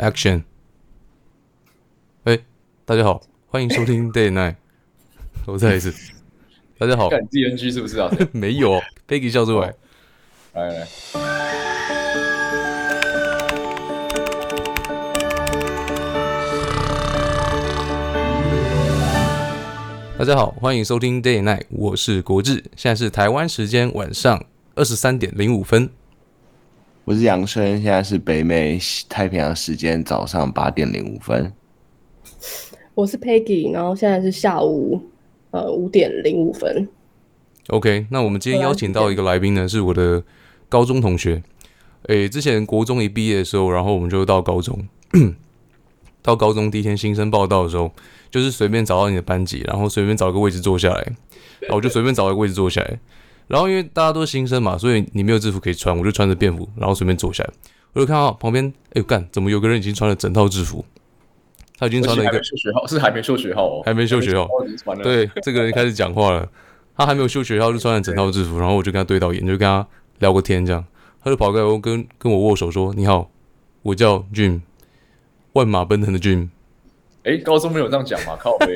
Action！ 大家好，欢迎收听 Day and Night 。我再一次，大家好。看你自己 NG 是不是啊？没有、哦、，Peggy 笑出来。来来来。大家好，欢迎收听 Day and Night， 我是国志，现在是台湾时间晚上23:05。我是杨生，现在是北美太平洋时间早上8:05。我是 Peggy， 然后现在是下午5:05。OK， 那我们今天邀请到一个来宾呢，是我的高中同学。诶，之前国中一毕业的时候，然后我们就到高中。到高中第一天新生报到的时候，就是随便找到你的班级，然后随便找一个位置坐下来。然后我就随便找一个位置坐下来，然后因为大家都是新生嘛，所以你没有制服可以穿，我就穿着便服，然后随便坐下来。我就看到旁边，哎呦干，怎么有个人已经穿了整套制服？他已经穿了一个，是还没秀学号哦，还没秀学号。对，这个人开始讲话了，他还没有秀学号就穿了整套制服，然后我就跟他对到眼，就跟他聊个天这样。他就跑过来跟我握手说：“你好，我叫 Jim。”万马奔腾的 Jim， 哎，高中没有这样讲嘛？靠北，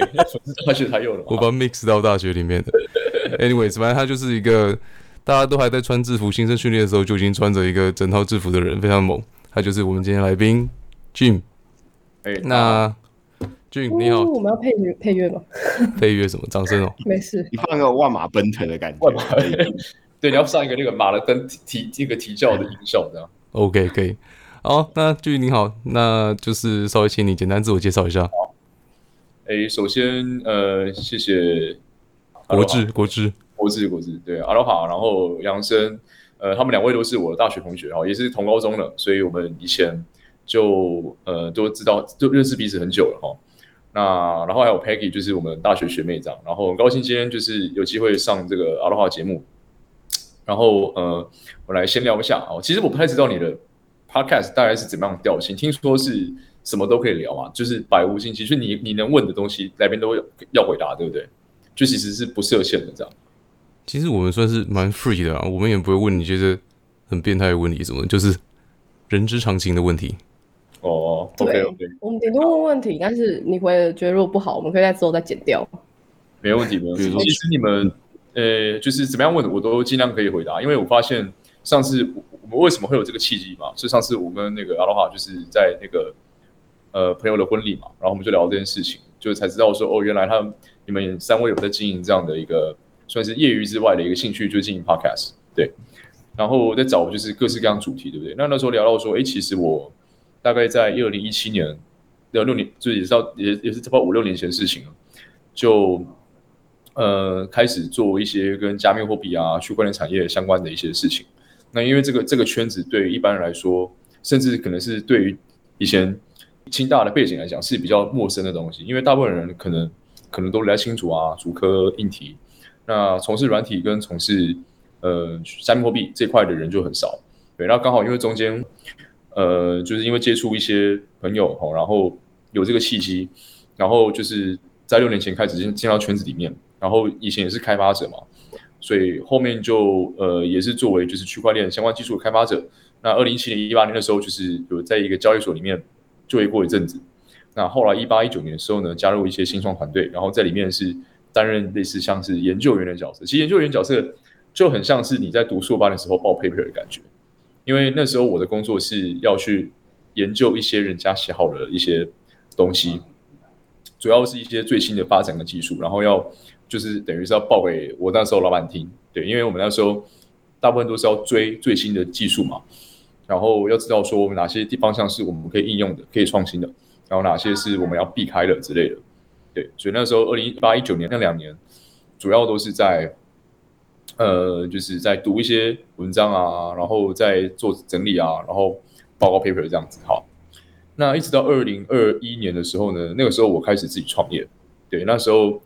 大学才有的嘛。我把 mix 到大学里面的。Anyways， 反正他就是一个大家都还在穿制服新生训练的时候就已经穿着一个整套制服的人，非常猛。他就是我们今天来宾 Jim。哎，那 Jim 你好，我们要配乐吗？配乐什么？掌声哦。没事，你放一个万马奔腾的感觉。万马奔腾，对，你要上一个那个马的灯提那个提教的音效，这样。OK， 可以。好，那Jim你好，那就是稍微请你简单自我介绍一下。好，首先谢谢国志，对 Aloha， 然后杨生，他们两位都是我的大学同学，也是同高中的，所以我们以前就都知道，就认识彼此很久了哈。那然后还有 Peggy， 就是我们大学学妹这样，然后很高兴今天就是有机会上这个 Aloha 节目，然后我来先聊一下啊，其实我不太知道你的Podcast 大概是怎么样调性？听说是什么都可以聊嘛，就是百无禁忌，就是你能问的东西，来宾都要回答，对不对？就其实是不设限的这样。其实我们算是蛮 free 的啊，我们也不会问你就是很变态的问题什么，就是人之常情的问题。哦 ，OK， 我们顶多问问题，但是你回觉得如果不好，我们可以在之后再剪掉。没问题。其实你们就是怎么样问的，我都尽量可以回答，因为我发现上次我们为什么会有这个契机嘛？所以上次我跟那个Aloha就是在那个朋友的婚礼嘛，然后我们就聊这件事情，就才知道说哦，原来你们三位有在经营这样的一个算是业余之外的一个兴趣，就是经营 podcast。对，然后再找就是各式各样主题，对不对？那时候聊到说，其实我大概在2017年6年，就也是差不多5-6年前的事情了，就开始做一些跟加密货币啊、区块链产业相关的一些事情。那因为这个圈子对于一般人来说，甚至可能是对于以前清大的背景来讲是比较陌生的东西，因为大部分人可能都来清楚啊，竹科硬体，那从事软体跟从事加密货币这块的人就很少。对，那刚好因为中间就是因为接触一些朋友，然后有这个契机，然后就是在6年前开始进到圈子里面，然后以前也是开发者嘛。所以后面就也是作为就是区块链相关技术的开发者。那2017年、2018年的时候，就是有在一个交易所里面就业过一阵子。那后来18、19年的时候呢，加入一些新创团队，然后在里面是担任类似像是研究员的角色。其实研究员角色就很像是你在读硕班的时候报 paper 的感觉，因为那时候我的工作是要去研究一些人家写好的一些东西，主要是一些最新的发展的技术，然后要。就是等于是要报给我那时候老板听，对，因为我们那时候大部分都是要追最新的技术嘛，然后要知道说我们哪些方向是我们可以应用的、可以创新的，然后哪些是我们要避开的之类的，对，所以那时候2018、19年那2年，主要都是在就是在读一些文章啊，然后在做整理啊，然后报告 paper 这样子。好，那一直到2021年的时候呢，那个时候我开始自己创业，对，那时候。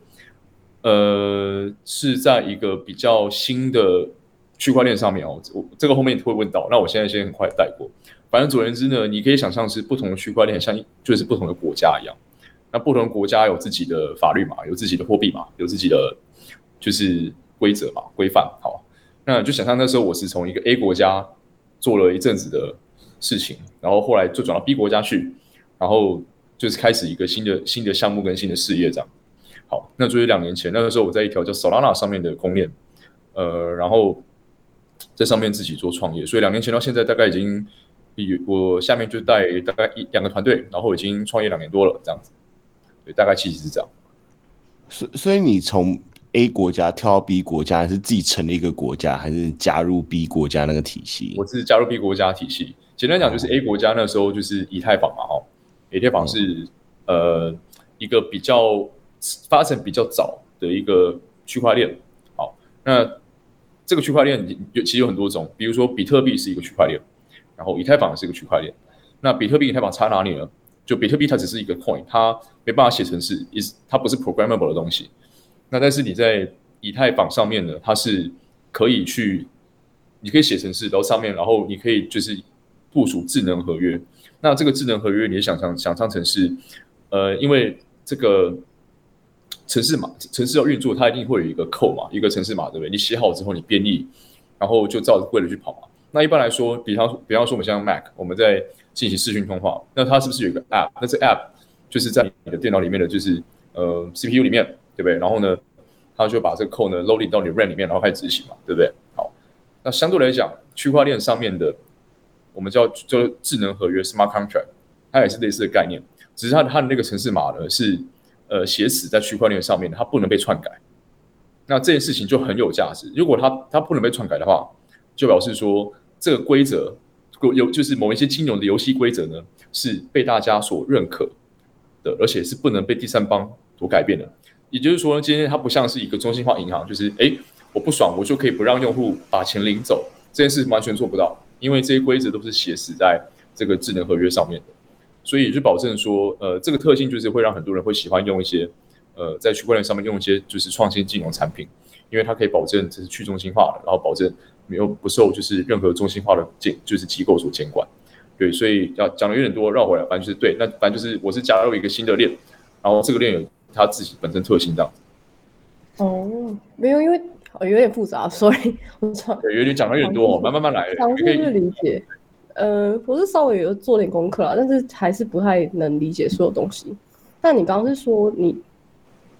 是在一个比较新的区块链上面哦，这个后面你会问到，那我现在先很快带过。反正总而言之呢，你可以想象是不同的区块链，很像就是不同的国家一样。那不同的国家有自己的法律嘛，有自己的货币嘛，有自己的就是规则嘛、规范。好，那就想象那时候我是从一个 A 国家做了一阵子的事情，然后后来就转到 B 国家去，然后就是开始一个新的项目跟新的事业这样。好，那就是2年前，那个时候我在一条叫 Solana 上面的公链，然后在上面自己做创业，所以2年前到现在大概已经，我下面就带大概2个团队，然后已经创业2年多了这样子，对，大概其实是这样。所以你从 A 国家跳到 B 国家，是自己成立一个国家，还是加入 B 国家那个体系？我是加入 B 国家体系。简单讲就是 A 国家那时候就是以太坊嘛，哈，以太坊是一个比较发展比较早的一个区块链。好，那这个区块链其实有很多种，比如说比特币是一个区块链，然后以太坊是一个区块链。那比特币、以太坊差哪里呢？就比特币它只是一个 coin， 它没办法写程式，它不是 programmable 的东西。那但是你在以太坊上面呢，它是可以去，你可以写程式到上面，然后你可以就是部署智能合约。那这个智能合约，你想象成是，因为这个程式要运作，它一定会有一个code嘛，一个程式码，对不对？你写好之后，你编译，然后就照着规律去跑嘛。那一般来说，比方说我们像 Mac， 我们在进行视讯通话，那它是不是有一个 app？ 那这 app 就是在你的电脑里面的，就是CPU 里面，对不对？然后呢，它就把这个 code 呢 loading 到你 RAM 里面，然后开始执行嘛，对不对？好，那相对来讲，区块链上面的我们叫智能合约 smart contract， 它也是类似的概念，只是它的那个程式码呢是写死在区块链上面，它不能被篡改。那这件事情就很有价值。如果它不能被篡改的话，就表示说这个规则就是某一些金融的游戏规则呢，是被大家所认可的，而且是不能被第三方所改变的。也就是说，今天它不像是一个中心化银行，就是我不爽，我就可以不让用户把钱领走，这件事完全做不到，因为这些规则都是写死在这个智能合约上面的。所以就保证说，这个特性就是会让很多人会喜欢用一些，在区块链上面用一些就是创新金融产品，因为它可以保证这是去中心化的，然后保证没有不受就是任何中心化的就是机构所监管。对，所以讲的有点多，绕回来，反正就是对，那反正就是我是加入一个新的链，然后这个链有它自己本身特性这样子。哦，没有，因为有点复杂，所以我对有点讲的有点多，慢慢来，尝试去理解。我是稍微有做点功课啦，但是还是不太能理解所有东西。那你刚刚是说你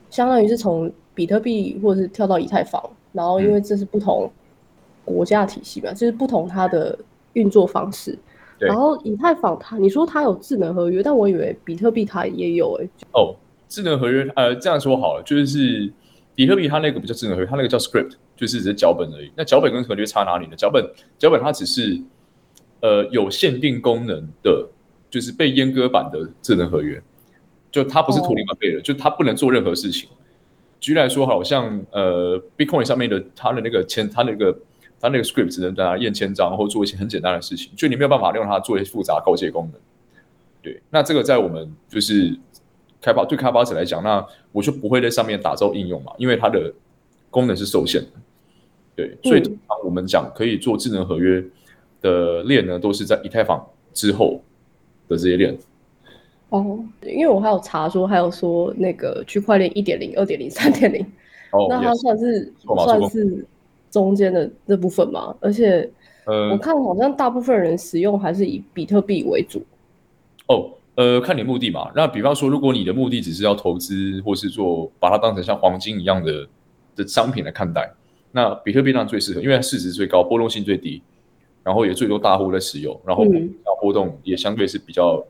相当于是从比特币或者是跳到以太坊，然后因为这是不同国家体系嘛，就是不同它的运作方式。然后以太坊你说它有智能合约，但我以为比特币它也有智能合约，这样说好了，就是比特币它那个不叫智能合约，它那个叫 script， 就是只是脚本而已。那脚本跟合约差哪里呢？脚本它只是有限定功能的，就是被阉割版的智能合约，就它不是图灵版贝的，就它不能做任何事情。举例来说，好像Bitcoin 上面的它那个 script 只能拿来验签章，或做一些很简单的事情，就你没有办法用它做一些复杂高阶功能。对，那这个在我们就是对开发者来讲，那我就不会在上面打造应用嘛，因为它的功能是受限的。对，所以通常我们讲可以做智能合约的链呢，都是在以太坊之后的这些链。哦，因为我还有查说，还有说那个区块链1.0、2.0、3.0，那它算是中间的这部分嘛？而且我看好像大部分人使用还是以比特币为主。看你目的嘛。那比方说，如果你的目的只是要投资，或是把它当成像黄金一样的商品来看待，那比特币当然最适合，因为它市值最高，波动性最低，然后也最多大户在持有，然后波动也相对是比较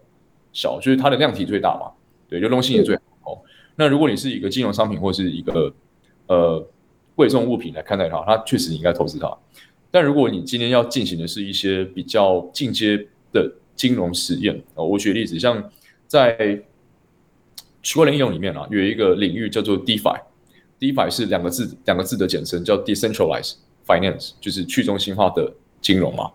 小，就是它的量体最大嘛，对，流动性也最好。那如果你是一个金融商品或是一个贵重物品来看待它，那确实你应该投资它。但如果你今天要进行的是一些比较进阶的金融实验，我举例子，像在区块链应用里面啊，有一个领域叫做 DeFi，DeFi 是两个字的简称，叫 Decentralized Finance， 就是去中心化的金融嘛。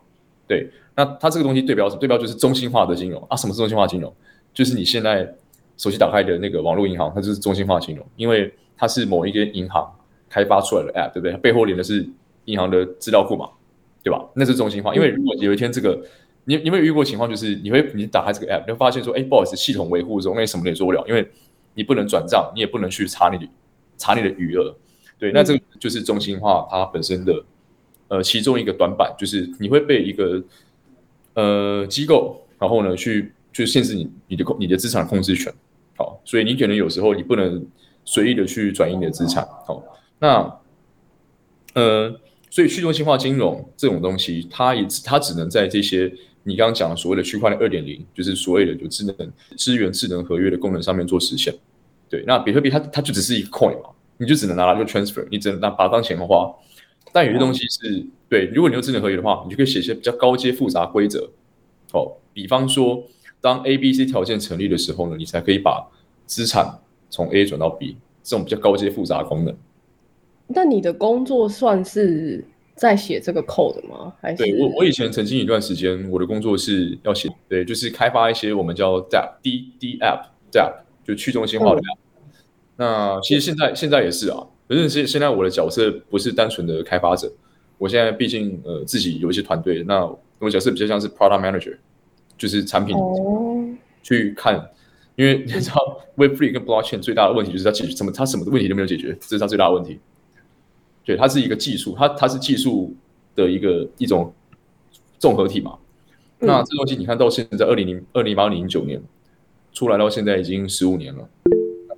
对，那它这个东西对标什么？对标就是中心化的金融啊。什么是中心化金融？就是你现在手机打开的那个网络银行，它就是中心化金融，因为它是某一个银行开发出来的 app， 对不对？它背后连的是银行的资料库嘛，对吧？那是中心化。因为如果有一天这个，你有没有遇过情况，就是你打开这个 app， 你会发现说，不好意思，系统维护中，什么也做不了，因为你不能转账，你也不能去查你的余额。对，那这个就是中心化它本身的。其中一个短板就是你会被一个机构，然后呢去就限制 你的资产控制权。好，所以你可能有时候你不能随意的去转移你的资产。好，那所以去中心化金融这种东西，它只能在这些你刚刚讲的所谓的区块链 2.0， 就是所谓的有支援智能合约的功能上面做实现。对，那比特币它就只是一个 coin 嘛，你就只能拿来做 transfer， 你只能把它当钱花。但有些东西是对，如果你用智能合约的话，你就可以写一些比较高阶复杂规则。哦，比方说，当 A、B、C 条件成立的时候呢，你才可以把资产从 A 转到 B， 这种比较高阶复杂功能。那你的工作算是在写这个 code 吗？还是？对，我以前曾经一段时间，我的工作是要写，对，就是开发一些我们叫 Dapp，就去中心化的 Dapp。那其实现在也是啊，可是现在我的角色不是单纯的开发者，我现在毕竟自己有一些团队，那我角色比较像是 product manager， 就是产品去看。因为你知道 Web3 跟 blockchain 最大的问题就是它解决什么，它什么问题都没有解决，这是它最大的问题。对，它是一个技术，它是技术的一种综合体嘛。那这东西你看到现在2008、2009年出来到现在已经15年了，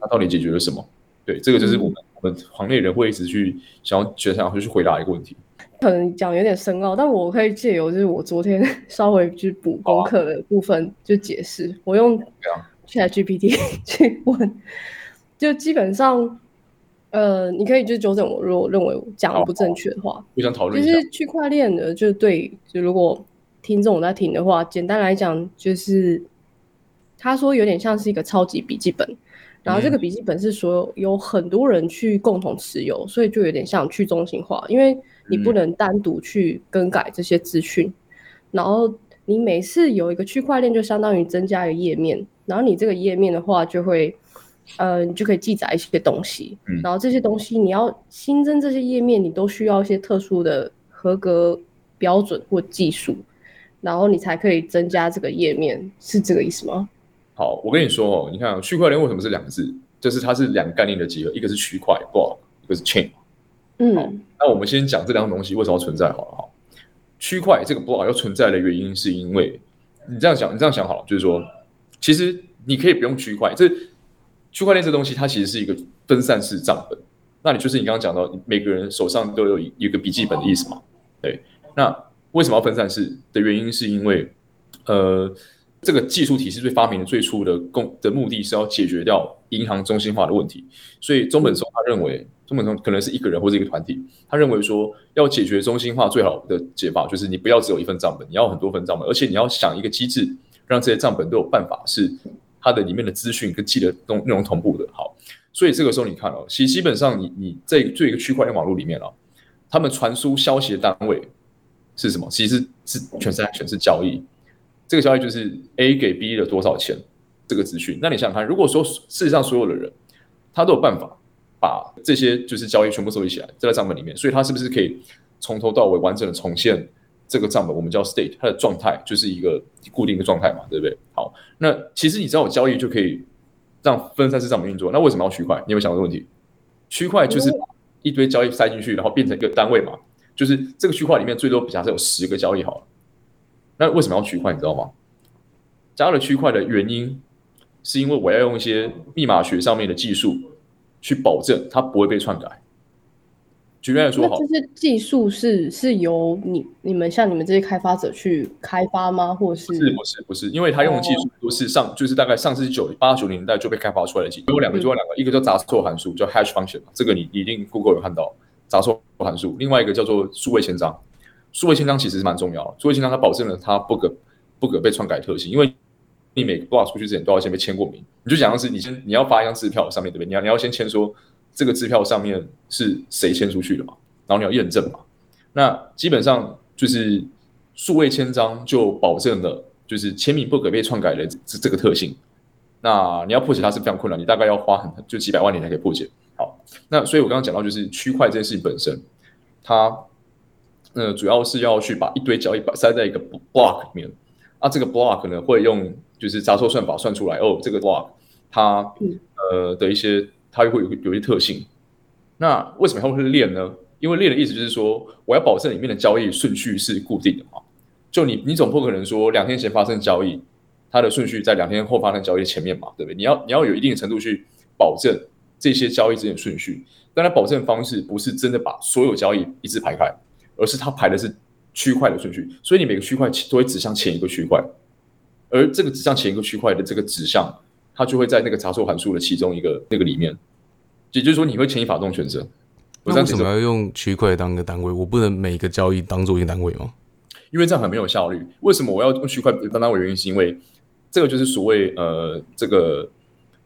它到底解决了什么？对，这个就是我们行内人会一直去想要去回答一个问题。可能讲有点深奥，但我可以借由就是我昨天稍微去补功课的部分就解释，我用ChatGPT 去问，就基本上，你可以就纠正我，如果认为讲的不正确的话。我想讨论一下，就是区块链的，就对，就如果听众在听的话，简单来讲就是，他说有点像是一个超级笔记本，然后这个笔记本是说有很多人去共同持有，所以就有点像去中心化，因为你不能单独去更改这些资讯，然后你每次有一个区块链，就相当于增加一个页面。然后你这个页面的话，就会，你就可以记载一些东西。然后这些东西你要新增这些页面，你都需要一些特殊的合格标准或技术，然后你才可以增加这个页面，是这个意思吗？好，我跟你说哦，你看区块链为什么是两个字，就是它是两个概念的集合，一个是区块 block， 一个是 chain。那我们先讲这两种东西为什么要存在好了哈。区块这个 block 要存在的原因是因为你这样想好了，就是说。其实你可以不用区块，这区块链这东西它其实是一个分散式账本。那你就是你刚刚讲到，每个人手上都有一个笔记本的意思嘛？对。那为什么要分散式的原因是因为，这个技术体系被发明的最初的目的是要解决掉银行中心化的问题。所以中本聪他认为，中本聪可能是一个人或者一个团体，他认为说要解决中心化最好的解法就是你不要只有一份账本，你要很多份账本，而且你要想一个机制。让这些账本都有办法是它的里面的资讯跟记得内容同步的。好，所以这个时候你看哦，其实基本上你在做一个区块链网络里面啊，他们传输消息的单位是什么？其实是 transaction， 是交易。这个交易就是 A 给 B 了多少钱这个资讯。那你想想看，如果说事实上所有的人他都有办法把这些就是交易全部收集起来在账本里面，所以他是不是可以从头到尾完整的重现？这个账本我们叫 state， 它的状态就是一个固定的状态嘛，对不对？好，那其实你只要有交易就可以让分散式账本运作。那为什么要区块？你有没有想过这个问题？区块就是一堆交易塞进去，然后变成一个单位嘛。就是这个区块里面最多假设有10个交易好了。那为什么要区块？你知道吗？加了区块的原因是因为我要用一些密码学上面的技术去保证它不会被篡改。举例来说，好，那这些技术是由你们像你们这些开发者去开发吗？或者是不是？因为他用的技术都是就是大概上世纪80、90年代就被开发出来的技术。有两个，一个叫杂错函数，叫 hash function， 这个你一定 Google 有看到杂错函数。另外一个叫做数位签章，数位签章其实是蛮重要的。数位签章它保证了它不可被篡改特性，因为你每个 block 出去之前都要先被签过名。你就想像是你要发一张支票上面对不对？你要先签说。这个支票上面是谁签出去的嘛？然后你要验证嘛？那基本上就是数位签章就保证了，就是签名不可被篡改的这个特性。那你要破解它是非常困难，你大概要花就几百万年才可以破解。好，那所以我刚刚讲到就是区块这件事情本身，它主要是要去把一堆交易塞在一个 block 里面。啊，这个 block 可能会用就是杂错算法算出来哦，这个 block 它的一些。它会有一些特性，那为什么它会链呢？因为链的意思就是说，我要保证里面的交易顺序是固定的嘛。就你总不可能说2天前发生交易，它的顺序在两天后发生交易前面嘛，对不对？你要有一定的程度去保证这些交易之间的顺序，但它保证方式不是真的把所有交易一字排开，而是它排的是区块的顺序，所以你每个区块都会指向前一个区块，而这个指向前一个区块的这个指向，它就会在那个查错函数的其中一个那个里面，也就是说你会牵一发动全身。那为什么要用区块当一个单位？我不能每个交易当做一个单位吗？因为这样很没有效率。为什么我要用区块当单位？原因是因为这个就是所谓这个，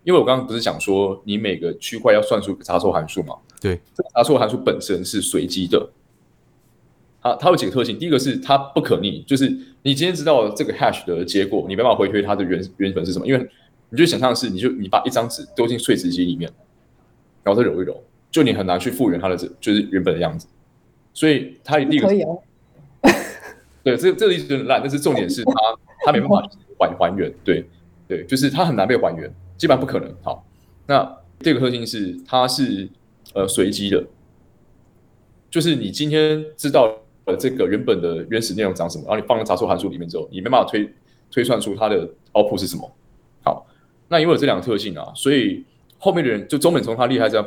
因为我刚刚不是讲说你每个区块要算出查错函数嘛？对，这个查错函数本身是随机的。它有几个特性，第一个是它不可逆，就是你今天知道这个 hash 的结果，你没办法回推它的 原本是什么，因为你就想象是你把一张纸丢进碎纸机里面，然后再揉一揉，就你很难去复原它的就是原本的样子，所以它第一个可以哦，对，这个例子很烂，但是重点是它没办法还原，对对，就是它很难被还原，基本上不可能。好，那第二个特性是它是随机的，就是你今天知道这个原本的原始内容长什么，然后你放到查错函数里面之后，你没办法推算出它的 output 是什么。好，那因为有这两个特性啊，所以后面的人就中本聪他厉害在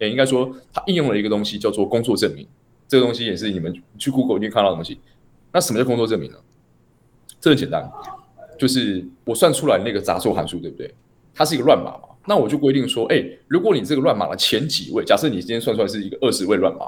应该说他应用了一个东西叫做工作证明，这个东西也是你们去 Google 一定看到的东西。那什么叫工作证明呢？这很简单，就是我算出来那个查错函数，对不对？它是一个乱码嘛，那我就规定说，如果你这个乱码的前几位，假设你今天算出来是一个20位乱码，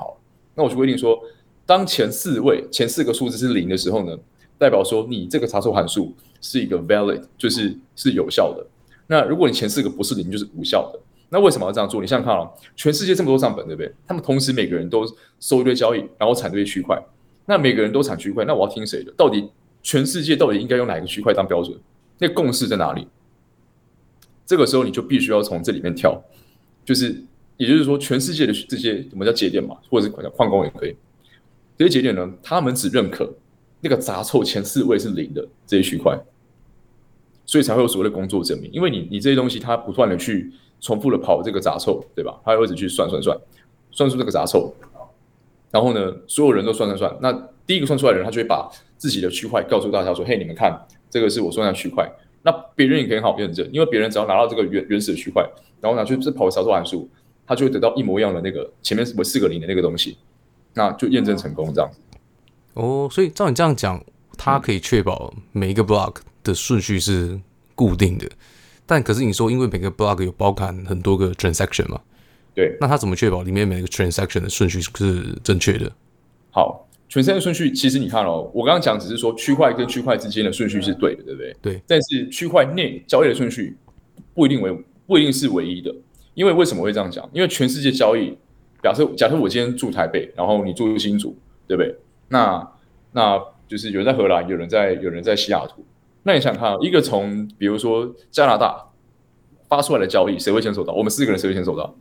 那我就规定说，当前四个数字是0的时候呢，代表说你这个查错函数是一个 valid， 就是是有效的。那如果你前4个不是0，就是无效的。那为什么要这样做？你想想看啊，全世界这么多账本，对不对？他们同时每个人都收一堆交易，然后产一堆区块。那每个人都产区块，那我要听谁的？到底全世界到底应该用哪一个区块当标准？那共识在哪里？这个时候你就必须要从这里面跳，就是也就是说，全世界的这些我们叫节点嘛，或者是矿工也可以。这些节点呢，他们只认可那个杂凑前4位是0的这些区块，所以才会有所谓的工作证明。因为你这些东西，它不断的去重复的跑这个杂凑，对吧？它会一直去算出这个杂凑，然后呢，所有人都算。那第一个算出来的人，他就会把自己的区块告诉大家说：“嘿，你们看，这个是我算的区块。”那别人也可以很好验证，因为别人只要拿到这个原始的区块，然后拿去跑杂凑函数，他就会得到一模一样的那个前面4个0的那个东西。那就验证成功这样子。哦，所以照你这样讲，它可以确保每一个 block 的顺序是固定的，但可是你说因为每个 block 有包含很多个 transaction 嘛，对，那它怎么确保里面每个 transaction 的顺序是正确的？好，transaction 顺序其实你看哦，我刚刚讲只是说区块跟区块之间的顺序是对的，对不对？对，但是区块内交易的顺序不一定是唯一的，因为什么会这样讲？因为全世界交易。假设我今天住台北，然后你住新竹，对不对？那就是有人在荷兰，有人在西雅图。那你想看一个从比如说加拿大发出来的交易，谁会先收到？我们4个人谁会先收到？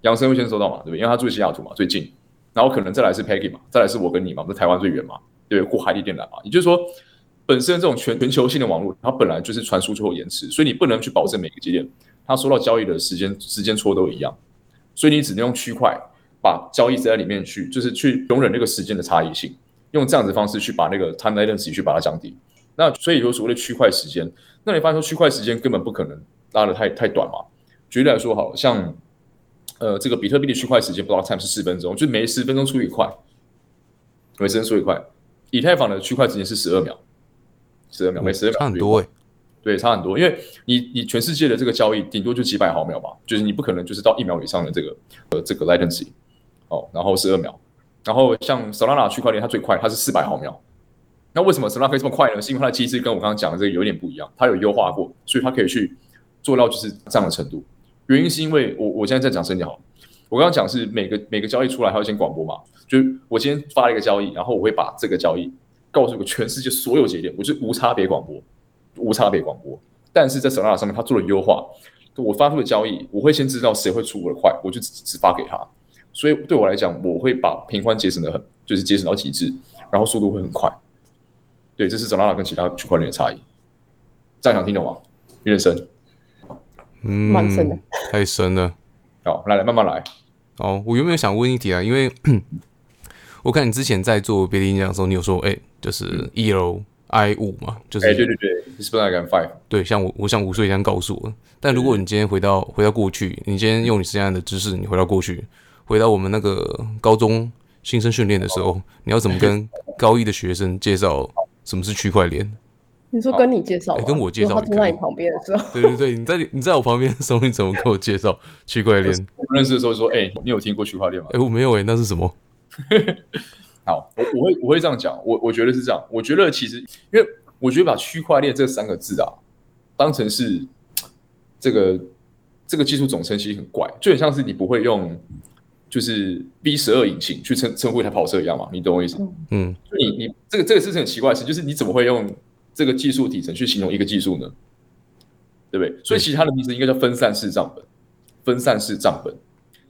杨生会先收到嘛，对不对？因为他住西雅图嘛，最近。然后可能再来是 Peggy 嘛，再来是我跟你嘛，我们在台湾最远嘛，对不对？过海底电缆嘛，也就是说，本身这种全球性的网络，它本来就是传输就会延迟，所以你不能去保证每个节点它收到交易的时间戳都一样。所以你只能用区块把交易塞在里面去，就是去容忍那个时间的差异性，用这样子的方式去把那个 time latency 去把它降低。那所以有所谓的区块时间，那你发现说区块时间根本不可能拉得太短嘛？举例来说好，像这个比特币的区块时间 block time 是4分钟，就每10分钟除以块，每10分钟除以块。以太坊的区块时间是12秒，12秒每12秒，差很多欸。对，差很多，因为你全世界的这个交易顶多就几百毫秒吧，就是你不可能就是到1秒以上的这个 latency， 哦，然后12秒，然后像 Solana 区块链它最快，它是400毫秒。那为什么 Solana 可以这么快呢？是因为它的机制跟我刚刚讲的这个有点不一样，它有优化过，所以它可以去做到就是这样的程度。原因是因为我现在在讲深点好，我刚刚讲是每个交易出来它会先广播嘛，就是我今天发了一个交易，然后我会把这个交易告诉全世界所有节点，我就是无差别广播，但是在 Solana 上面，它做了优化。我发出的交易，我会先知道谁会出我的快，我就只发给他。所以对我来讲，我会把频宽节省的很，就是节省到极致，然后速度会很快。对，这是 Solana 跟其他区块链的差异。这样想听懂吗？有点深，蛮深的，太深了。好，来慢慢来。哦，我有没有想问一题啊？因为我看你之前在做别的演讲的时候，你有说，就是一楼。I5 嘛，就是对对对 ，Split M5。对，像我想5岁这样告诉我。但如果你今天回到过去，你今天用你现在的知识，你回到过去，回到我们那个高中新生训练的时候，你要怎么跟高一的学生介绍什么是区块链？你说跟你介绍、啊欸，跟我介绍。他坐在你旁边的时候，对对对，你在我旁边的时候，你怎么跟我介绍区块链？我认识的时候就说，哎、欸，你有听过区块链吗？哎、欸，我没有哎、欸，那是什么？好，我会这样讲，我觉得是这样，我觉得其实，因为我觉得把区块链这三个字啊，当成是这个技术总称，其实很怪，就很像是你不会用就是 B12 引擎去称呼一台跑车一样嘛，你懂我意思？嗯，就你这个是很奇怪的事，就是你怎么会用这个技术底层去形容一个技术呢？对不对？所以其他的名字应该叫分散式账本，分散式账本。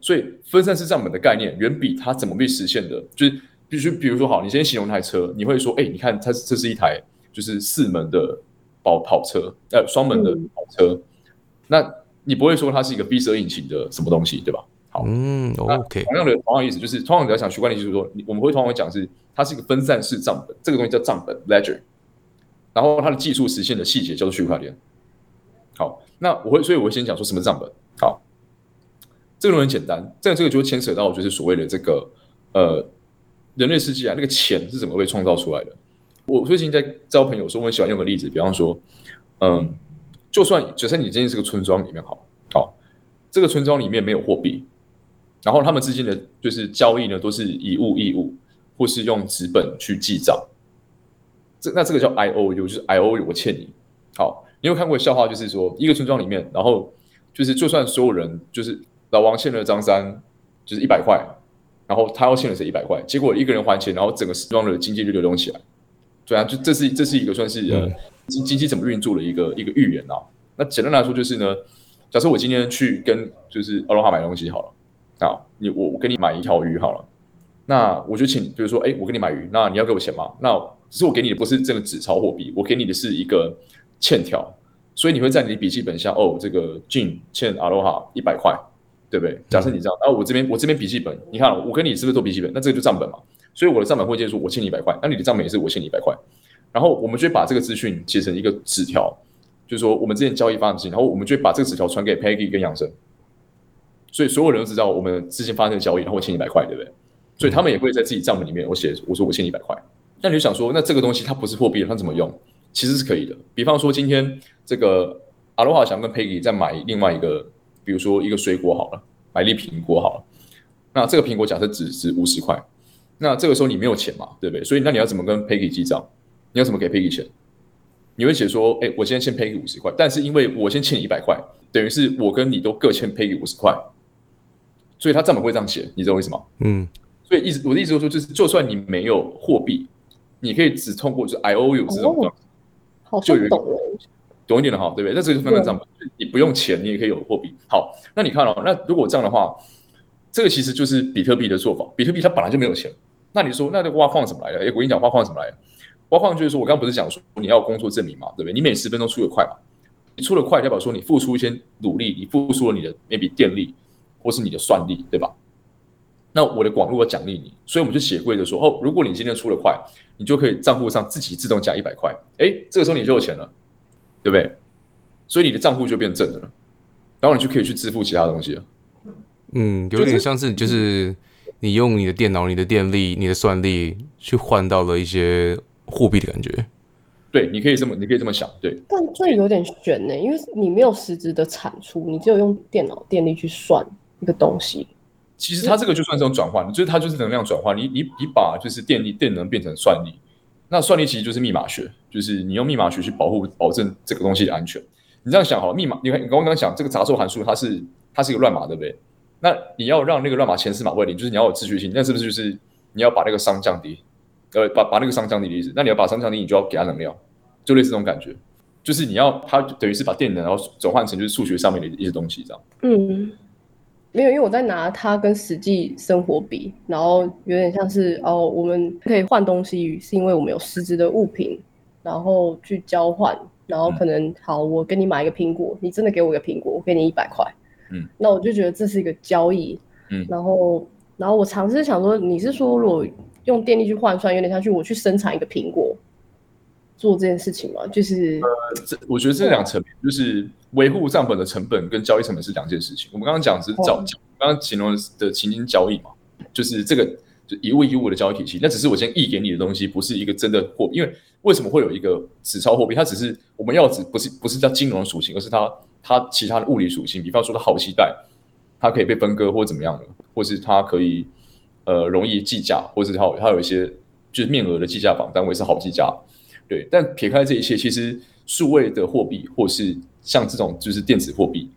所以分散式账本的概念远比它怎么被实现的，就是。比如说，好，你先形容一台车，你会说，哎、欸，你看它这是一台就是4门的跑车，双门的跑车、嗯，那你不会说它是一个 V12 引擎的什么东西，对吧？好，嗯 ，OK。同样的意思就是，通常你要想区块链技术说，我们会通常会讲是它是一个分散式账本，这个东西叫账本 （ledger）， 然后它的技术实现的细节叫做区块链。好，那所以我会先讲说什么账本。好，这个东西很简单，这个就牵扯到就是所谓的这个人类世界啊，那个钱是怎么被创造出来的？我最近在教朋友说，我很喜欢用个例子，比方说，就算你今天是个村庄里面好，这个村庄里面没有货币，然后他们之间的就是交易呢，都是以物易物，或是用纸本去记账。那这个叫 IOU， 就是 IOU 我欠你。好，你有看过笑话，就是说一个村庄里面，然后就是就算所有人就是老王欠了张三就是100块。然后他又欠了谁100块，结果一个人还钱，然后整个村庄的经济就流动起来。对啊，就这是一个算是经济怎么运作的一个预言啊。那简单来说就是呢，假设我今天去跟就是 Aloha 买东西好了，好，我跟你买一条鱼好了，那我就请，比如说，哎，我跟你买鱼，那你要给我钱吗？那只是我给你的不是这个纸钞货币，我给你的是一个欠条，所以你会在你的笔记本下，哦，这个 Jim 欠 Aloha 100块。对不对？假设你这样，啊，我这边笔记本，你看我跟你是不是做笔记本？那这个就账本嘛。所以我的账本会接说，我欠你100块，那你的账本也是我欠你100块。然后我们就会把这个资讯写成一个纸条，就是说我们之前交易发生的事情，然后我们就会把这个纸条传给 Peggy 跟杨生。所以所有人都知道我们之前发生的交易，然后我欠你100块，对不对？所以他们也会在自己账本里面，我说我欠你100块。那你就想说，那这个东西它不是货币，它怎么用？其实是可以的。比方说今天这个 Aloha 想跟 Peggy 再买另外一个。比如说一个水果好了，买一粒苹果好了，那这个苹果假设只值50块，那这个时候你没有钱嘛，对不对？所以那你要怎么跟 Peggy 记账？你要怎么给 Peggy 钱？你会写说，哎，我今天欠 Peggy50块，但是因为我先欠你100块，等于是我跟你都各欠 Peggy50块，所以他账本会这样写，你知道为什么？嗯，所以我的意思就是说，就算你没有货币，你可以只通过就是 IOU 这种，好像懂了。懂一点的哈，对不对？那这个就分散账本，你不用钱，你也可以有货币。好，那你看哦，那如果这样的话，这个其实就是比特币的做法。比特币它本来就没有钱，那你说那这挖矿怎么来的？哎，我跟你讲，挖矿怎么来的？挖矿就是说，我刚刚不是讲说你要工作证明嘛，对不对？你每10分钟出得快嘛，你出得快代表说你付出一些努力，你付出了你的 maybe 电力或是你的算力，对吧？那我的网络要奖励你，所以我们就写规则说，哦，如果你今天出得快，你就可以账户上自己自动加100块。哎，这个时候你就有钱了。对不对？所以你的账户就变正了，然后你就可以去支付其他东西了。嗯，有点像是就是你用你的电脑、你的电力、你的算力去换到了一些货币的感觉。对，你可以这么想，对。但这有点悬呢，因为你没有实质的产出，你只有用电脑电力去算一个东西。其实它这个就算是一种转换，就是它就是能量转换，你把就是电力、电能变成算力。那算力其实就是密码学，就是你用密码学去保证这个东西的安全。你这样想好了，密码，你看你刚刚讲这个杂组函数，它是一个乱码，对不对？那你要让那个乱码前4码为零，就是你要有秩序性。那是不是就是你要把那个熵降低？把那个熵降低的意思。那你要把熵降低，你就要给它能量，就类似这种感觉。就是你要它等于是把电能，然后转换成就是数学上面的一些东西，这样。嗯，没有，因为我在拿它跟实际生活比，然后有点像是哦，我们可以换东西，是因为我们有实质的物品，然后去交换，然后可能好，我跟你买一个苹果，你真的给我一个苹果，我给你100块，嗯，那我就觉得这是一个交易，嗯，然后我尝试想说，你是说如果用电力去换算，有点像去我去生产一个苹果，做这件事情吗？就是我觉得这两层面，就是维护账本的成本跟交易成本是两件事情。我们刚刚讲只是刚刚形容的情境交易嘛，就是这个就一物一物的交易体系，那只是我先译给你的东西，不是一个真的货币。因为为什么会有一个纸钞货币？它只是我们要不是叫金融属性，而是它其他的物理属性。比方说它好携带，它可以被分割或怎么样的，或是它可以容易计价，或是它有一些就是面额的计价榜单位是好计价。对，但撇开这一切，其实数位的货币或是像这种就是电子货币，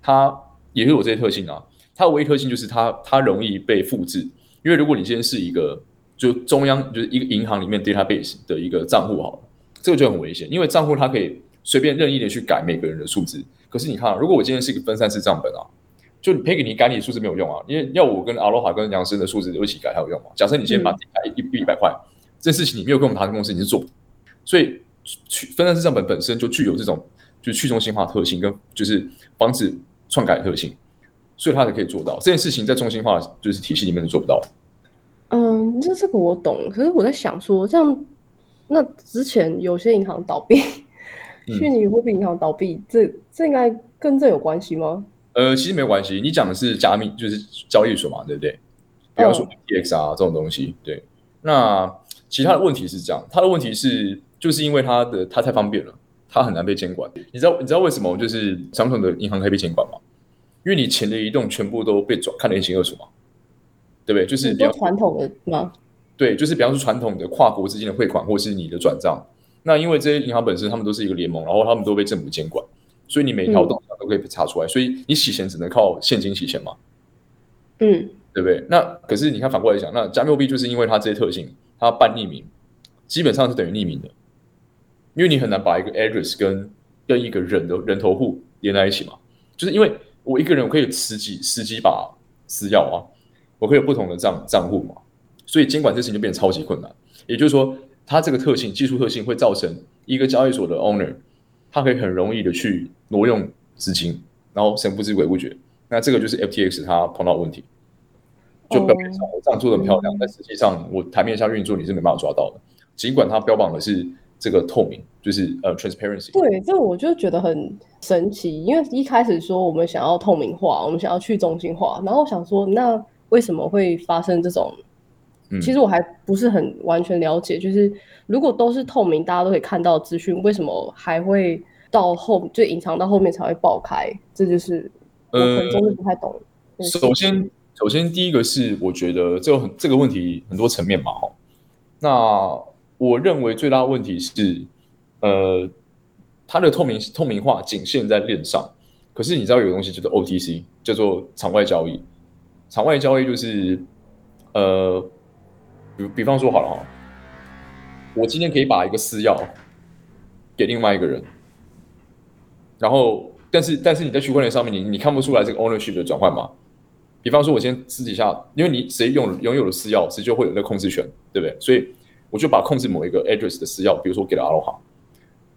它也有这些特性啊。它的唯一特性就是它容易被复制，因为如果你今天是一个就中央就是一个银行里面 database 的一个账户好了，这个就很危险，因为账户它可以随便任意的去改每个人的数字。可是你看，如果我今天是一个分散式账本啊，就你 Peggy 你改你的数字没有用啊，因为要我跟 Aloha 跟杨生的数字一起改才有用嘛。假设你今天把自己改100块，这件事情你没有跟我们谈公司你是做不到。所以分散式账本本身就具有这种就是去中心化的特性，跟就是防止篡改的特性，所以它才可以做到这件事情，在中心化就是体系里面是做不到的。嗯，这个我懂，可是我在想说，这样那之前有些银行倒闭，虚拟货币银行倒闭，这应该跟这有关系吗？其实没有关系，你讲的是加密就是交易所嘛，对不对？比方说 FTX 啊这种东西，对。那其他的问题是这样，它的问题是。就是因为它太方便了，它很难被监管。你知道为什么就是传统的银行可以被监管吗？因为你钱的移动全部都被看得一清二楚嘛，对不对？就是比较传统的吗？对，就是比方说传统的跨国之间的汇款或是你的转账。那因为这些银行本身他们都是一个联盟，然后他们都被政府监管，所以你每条动向都可以被查出来。所以你洗钱只能靠现金洗钱嘛，对不对？那可是你看反过来讲，那加密货币就是因为它这些特性，它半匿名，基本上是等于匿名的。因为你很难把一个 address 跟一个人的人头户连在一起嘛，就是因为我一个人我可以有十几把私钥啊，我可以有不同的账户嘛，所以监管这事情就变得超级困难。也就是说，它这个特性技术特性会造成一个交易所的 owner， 他可以很容易的去挪用资金，然后神不知鬼不觉。那这个就是 FTX 它碰到的问题，就表面上我这样做的很漂亮，但实际上我台面下运作你是没办法抓到的，尽管它标榜的是。这个透明就是transparency。对，这我就觉得很神奇，因为一开始说我们想要透明化，我们想要去中心化，然后想说那为什么会发生这种？其实我还不是很完全了解，就是如果都是透明，大家都可以看到资讯，为什么还会就隐藏到后面才会爆开？这就是我可能真的不太懂。首先第一个是我觉得这个问题很多层面嘛，那。我认为最大的问题是，它的透明化仅限在链上。可是你知道有个东西叫做 OTC， 叫做场外交易。场外交易就是，比方说好了，我今天可以把一个私钥给另外一个人，然后但是你在区块链上面你看不出来这个 ownership 的转换嘛？比方说我先私底下，因为你谁拥有了私钥，谁就会有那控制权，对不对？所以。我就把控制某一个 address 的私钥，比如说给了 Aloha，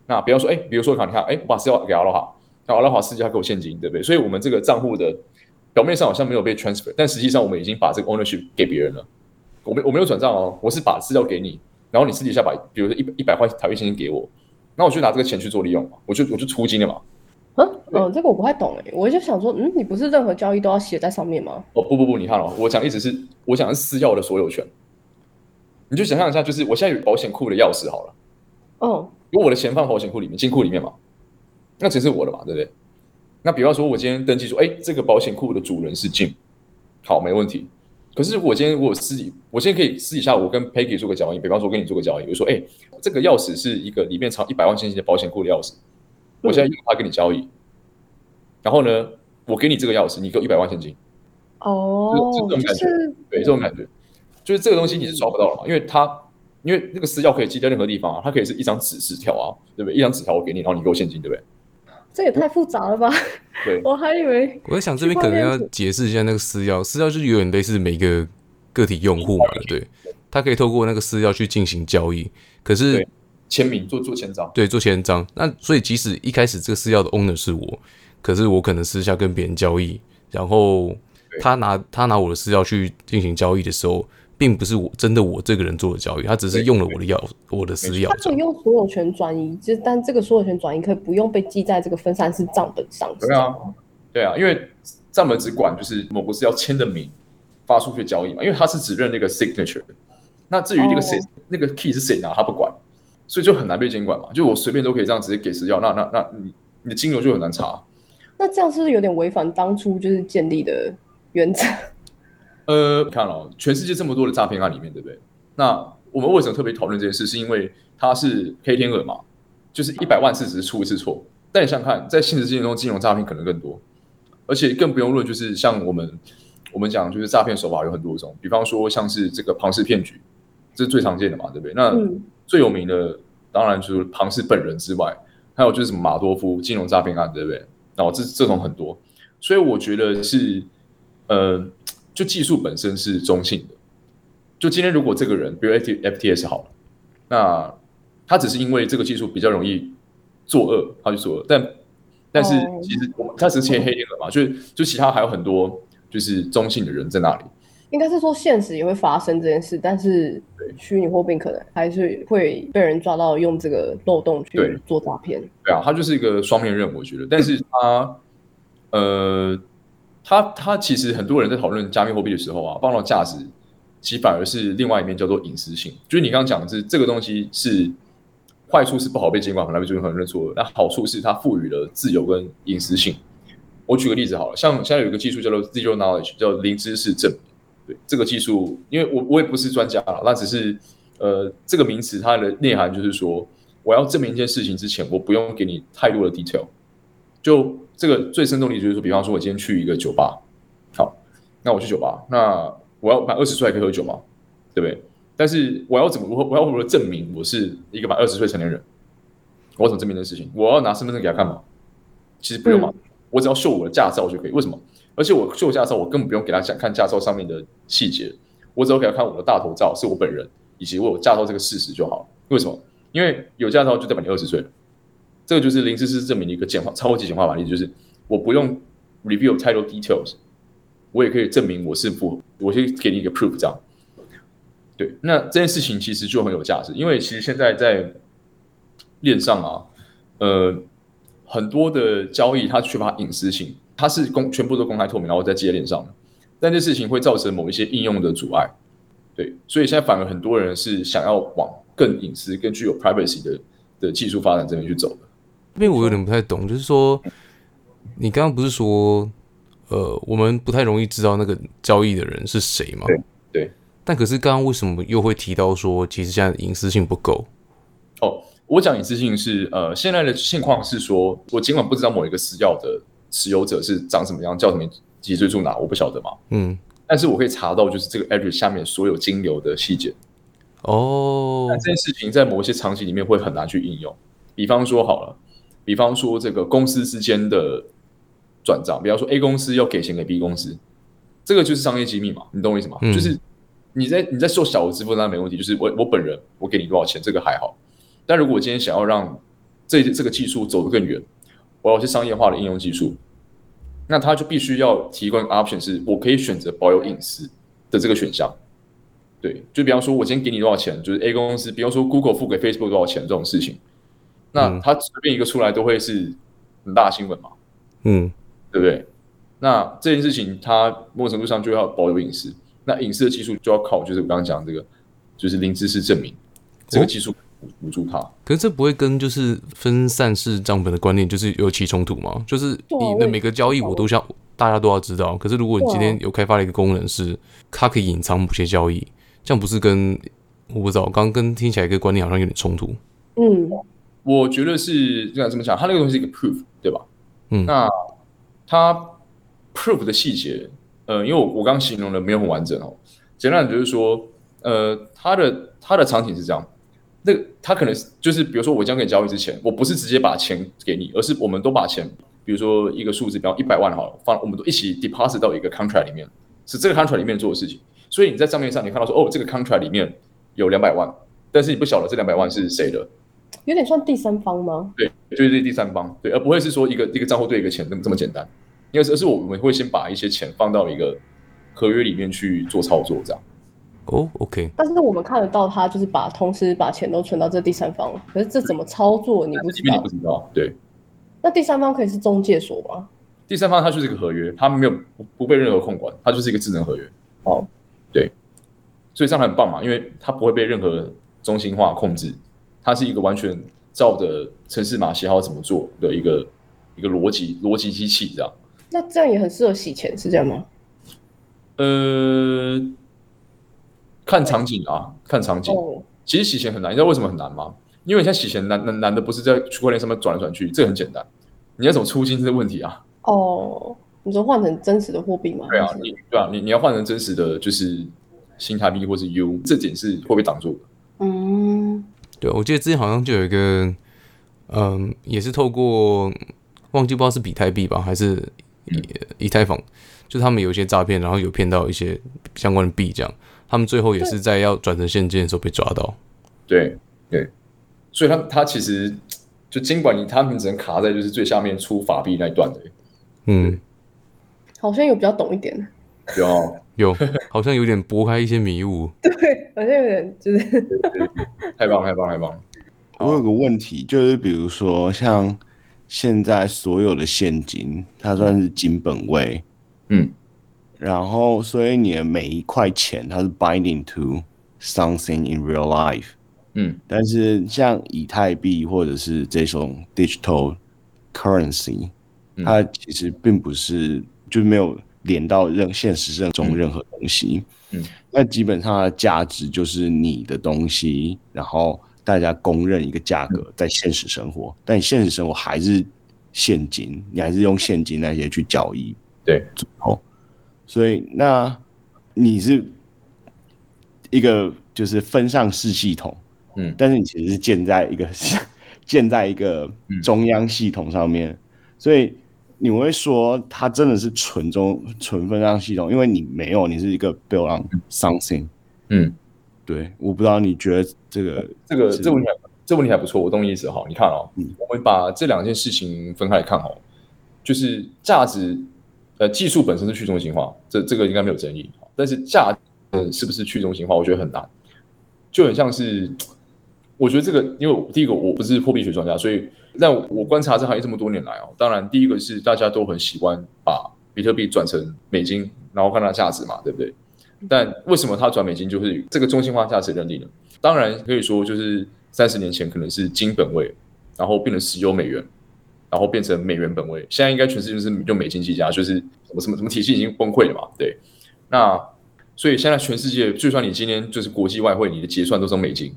那不要说比如说你看，我把私钥给 Aloha， 那 Aloha 私底下给我现金，对不对？所以我们这个账户的表面上好像没有被 transfer， 但实际上我们已经把这个 ownership 给别人了。我没有转账哦，我是把私钥给你，然后你私底下把比如说100块台币现金给我，那我就拿这个钱去做利用嘛，我就出金了嘛。这个我不太懂，我就想说，你不是任何交易都要写在上面吗？哦不，你看哦，我讲的是私钥的所有权。你就想象一下，就是我现在有保险库的钥匙好了，如果我的钱放保险库里面，金库里面嘛，那钱是我的嘛，对不对？那比方说，我今天登记说，这个保险库的主人是Jim，好，没问题。可是我今天可以私底下，我跟 Peggy 做个交易，比方说跟你做个交易，我说，这个钥匙是一个里面藏100万现金的保险库的钥匙，我现在用它跟你交易，然后呢，我给你这个钥匙，你给我100万现金，就是这种感觉，对，这种感觉。就是这个东西你是抓不到了嘛，因为那个私钥可以寄在任何地方啊，它可以是一张纸条啊，对不对？一张纸条我给你，然后你给我现金，对不对？这也太复杂了吧？对，我还以为我在想这边可能要解释一下那个私钥，私钥就是有点类似每个个体用户嘛，对，它可以透过那个私钥去进行交易，可是签名做签章，对，做签章。那所以即使一开始这个私钥的 owner 是我，可是我可能私下跟别人交易，然后他拿我的私钥去进行交易的时候。并不是我真的我这个人做的交易，他只是用了我的私钥。他可以用所有权转移，但这个所有权转移可以不用被记在这个分散式账本上。对啊，对啊，因为账本只管就是某个是要签的名发出去交易嘛，因为他是只认那个 signature。那至于这个谁、那个 key 是谁拿，他不管，所以就很难被监管嘛。就我随便都可以这样直接给私钥，那你的金流就很难查。那这样是不是有点违反当初就是建立的原则？看哦，全世界这么多的诈骗案里面，对不对？那我们为什么特别讨论这件事？是因为它是黑天鹅嘛，就是100万次只是出一次错。但你想看，在现实世界中，金融诈骗可能更多，而且更不用论，就是像我们讲，就是诈骗手法有很多种，比方说像是这个庞氏骗局，这是最常见的嘛，对不对？那最有名的当然除了庞氏本人之外，还有就是什么马多夫金融诈骗案，对不对？然后这种很多，所以我觉得是，就技术本身是中性的。就今天如果这个人，比如 FTX 好了，那他只是因为这个技术比较容易作恶，他就作恶。但是其实他只是黑天鹅嘛，就其他还有很多就是中性的人在那里。应该是说现实也会发生这件事，但是虚拟货币可能还是会被人抓到用这个漏洞去做诈骗。对啊，它就是一个双面刃，我觉得。但是它其实很多人在讨论加密货币的时候啊，放到价值，其实反而是另外一面叫做隐私性。就是你刚刚讲的是这个东西是坏处是不好被监管，很难被监管，很认错。那好处是它赋予了自由跟隐私性。我举个例子好了，像现在有一个技术叫做 zero knowledge， 叫零知识证明。对这个技术，因为我也不是专家啦，那只是这个名词它的内涵就是说，我要证明一件事情之前，我不用给你太多的 detail。就这个最生动的例子就是说，比方说我今天去一个酒吧，好，那我去酒吧，那我要满20岁可以喝酒嘛，对不对？但是我要如何证明我是一个满20岁成年人？我要怎么证明这件事情？我要拿身份证给他看吗？其实不用嘛，我只要秀我的驾照就可以。为什么？而且我秀驾照，我根本不用给他看驾照上面的细节，我只要给他看我的大头照是我本人，以及我有驾照这个事实就好了。为什么？因为有驾照就代表你20岁了。这个就是零知识证明的一个简化、超级简化版例子，就是我不用 reveal 太多 details， 我也可以证明我是不，我先给你一个 proof 这样。对，那这件事情其实就很有价值，因为其实现在在链上啊，很多的交易它缺乏隐私性。它是全部都公开透明，然后在接链上的，但这事情会造成某一些应用的阻碍，对，所以现在反而很多人是想要往更隐私、更具有 privacy 的技术发展这边去走的。这边我有点不太懂，就是说，你刚刚不是说，我们不太容易知道那个交易的人是谁吗？对。对。但可是刚刚为什么又会提到说，其实现在隐私性不够？哦，我讲隐私性是，现在的现况是说，我尽管不知道某一个私钥的持有者是长什么样，叫什么，几岁住哪，我不晓得嘛。但是我可以查到就是这个 address 下面所有金流的细节。哦。那这件事情在某些场景里面会很难去应用。比方说好了，比方说这个公司之间的转账，比方说 A 公司要给钱给 B 公司，这个就是商业机密嘛，你懂我意思吗？就是你在受小额支付那没问题，就是我本人我给你多少钱，这个还好。但如果我今天想要让这个技术走得更远，我要去商业化的应用技术，那他就必须要提供 option， 是我可以选择保有隐私的这个选项。对，就比方说，我今天给你多少钱，就是 A 公司，比方说 Google 付给 Facebook 多少钱这种事情，那他随便一个出来都会是很大的新闻嘛，对不对？那这件事情，它某种程度上就要保有隐私，那隐私的技术就要靠就是我刚刚讲这个，就是零知识证明这个技术。辅助它，可是这不会跟就是分散式账本的观念就是有起冲突吗？就是你的每个交易我都想大家都要知道，可是如果你今天有开发了一个功能是它可以隐藏某些交易，这样不是跟我不知道，刚跟听起来一个观念好像有点冲突。我觉得是这样，怎么讲？它那个东西是一个 proof， 对吧？那它 proof 的细节，因为我刚形容的没有很完整哦。简单的就是说，它的场景是这样。那他可能就是，比如说我将给你交易之前，我不是直接把钱给你，而是我们都把钱，比如说一个数字，比方100万好了，我们都一起 deposit 到一个 contract 里面，是这个 contract 里面做的事情。所以你在账面上你看到说，哦，这个 contract 里面有200万，但是你不晓得这200万是谁的，有点算第三方吗？对，就是第三方，对，而不会是说一个账户对一个钱这么简单，因为而是我们会先把一些钱放到一个合约里面去做操作，这样。哦 ，OK。但是我们看得到他就是把同时把钱都存到这第三方了，可是这怎么操作你不知道？你不知道，对。那第三方可以是中介所吗？第三方它就是一个合约，它没有不被任何控管，它就是一个智能合约。哦，对。所以这样很棒嘛，因为它不会被任何中心化控制，它是一个完全照着程式码写好怎么做的一个逻辑机器这样。那这样也很适合洗钱，是这样吗？看场景啊，看场景。哦、其实洗钱很难，你知道为什么很难吗？因为你现在洗钱难的不是在区块链上面转来转去，这个很简单。你要怎么出金这个问题啊？哦，你说换成真实的货币吗？对啊，你要换成真实的就是新台币或是 U， 这点是会被挡住的。嗯，对，我记得之前好像就有一个，也是透过忘记不知道是比特币吧，还是以太坊，就他们有一些诈骗，然后有骗到一些相关的币，这样他们最后也是在要转成现金的时候被抓到。对对，所以他其实。就尽管他们只能卡在就是最下面出法币那一段的，嗯，好像有比较懂一点，有好像有点拨开一些迷雾，对，好像有点就是太棒！我有个问题，就是比如说像现在所有的现金，它算是金本位，嗯，然后所以你的每一块钱它是 binding to something in real life。嗯，但是像以太币或者是这种 digital currency，嗯，它其实并不是就没有连到现实中任何东西。嗯，那基本上它的价值就是你的东西，然后大家公认一个价格在现实生活，但你现实生活还是现金，你还是用现金那些去交易。对，所以那你是一个就是分散式系统。嗯，但是你其实是建在一个中央系统上面，嗯，所以你会说它真的是纯分账系统，因为你没有，你是一个 build on something。嗯，对，我不知道你觉得这问题还不错，我懂你意思哈。你看哦，我们把这两件事情分开来看哦，就是价值，技术本身是去中心化，这个应该没有争议。但是价值是不是去中心化，我觉得很难，就很像是。我觉得这个，因为第一个我不是货币学专家，所以让我观察这行业这么多年来，当然第一个是大家都很喜欢把比特币转成美金，然后看它的价值嘛，对不对？但为什么它转美金就是这个中心化价值认定呢？当然可以说就是30年前可能是金本位，然后变成石油美元，然后变成美元本位，现在应该全世界就是用美金计价，就是什么体系已经崩溃了嘛，对。那所以现在全世界，就算你今天就是国际外汇，你的结算都是用美金。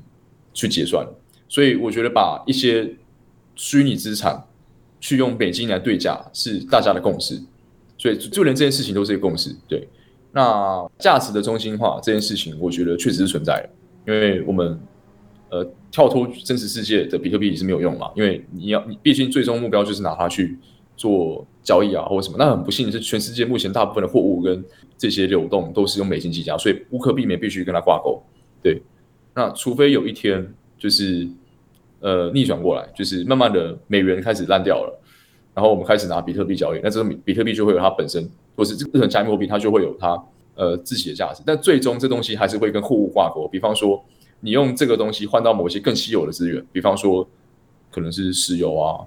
去结算，所以我觉得把一些虚拟资产去用美金来对价是大家的共识，所以就连这件事情都是一个共识。对，那价值的中心化这件事情，我觉得确实是存在的，因为我们跳脱真实世界的比特币是没有用嘛，因为你毕竟最终目标就是拿它去做交易啊或者什么。那很不幸的是，全世界目前大部分的货物跟这些流动都是用美金计价，所以无可避免必须跟它挂钩。对。那除非有一天就是逆转过来，就是慢慢的美元开始烂掉了，然后我们开始拿比特币交易，那这种比特币就会有它本身，或是任何加密货币，它就会有它自己的价值。但最终这东西还是会跟货物挂钩，比方说你用这个东西换到某些更稀有的资源，比方说可能是石油啊，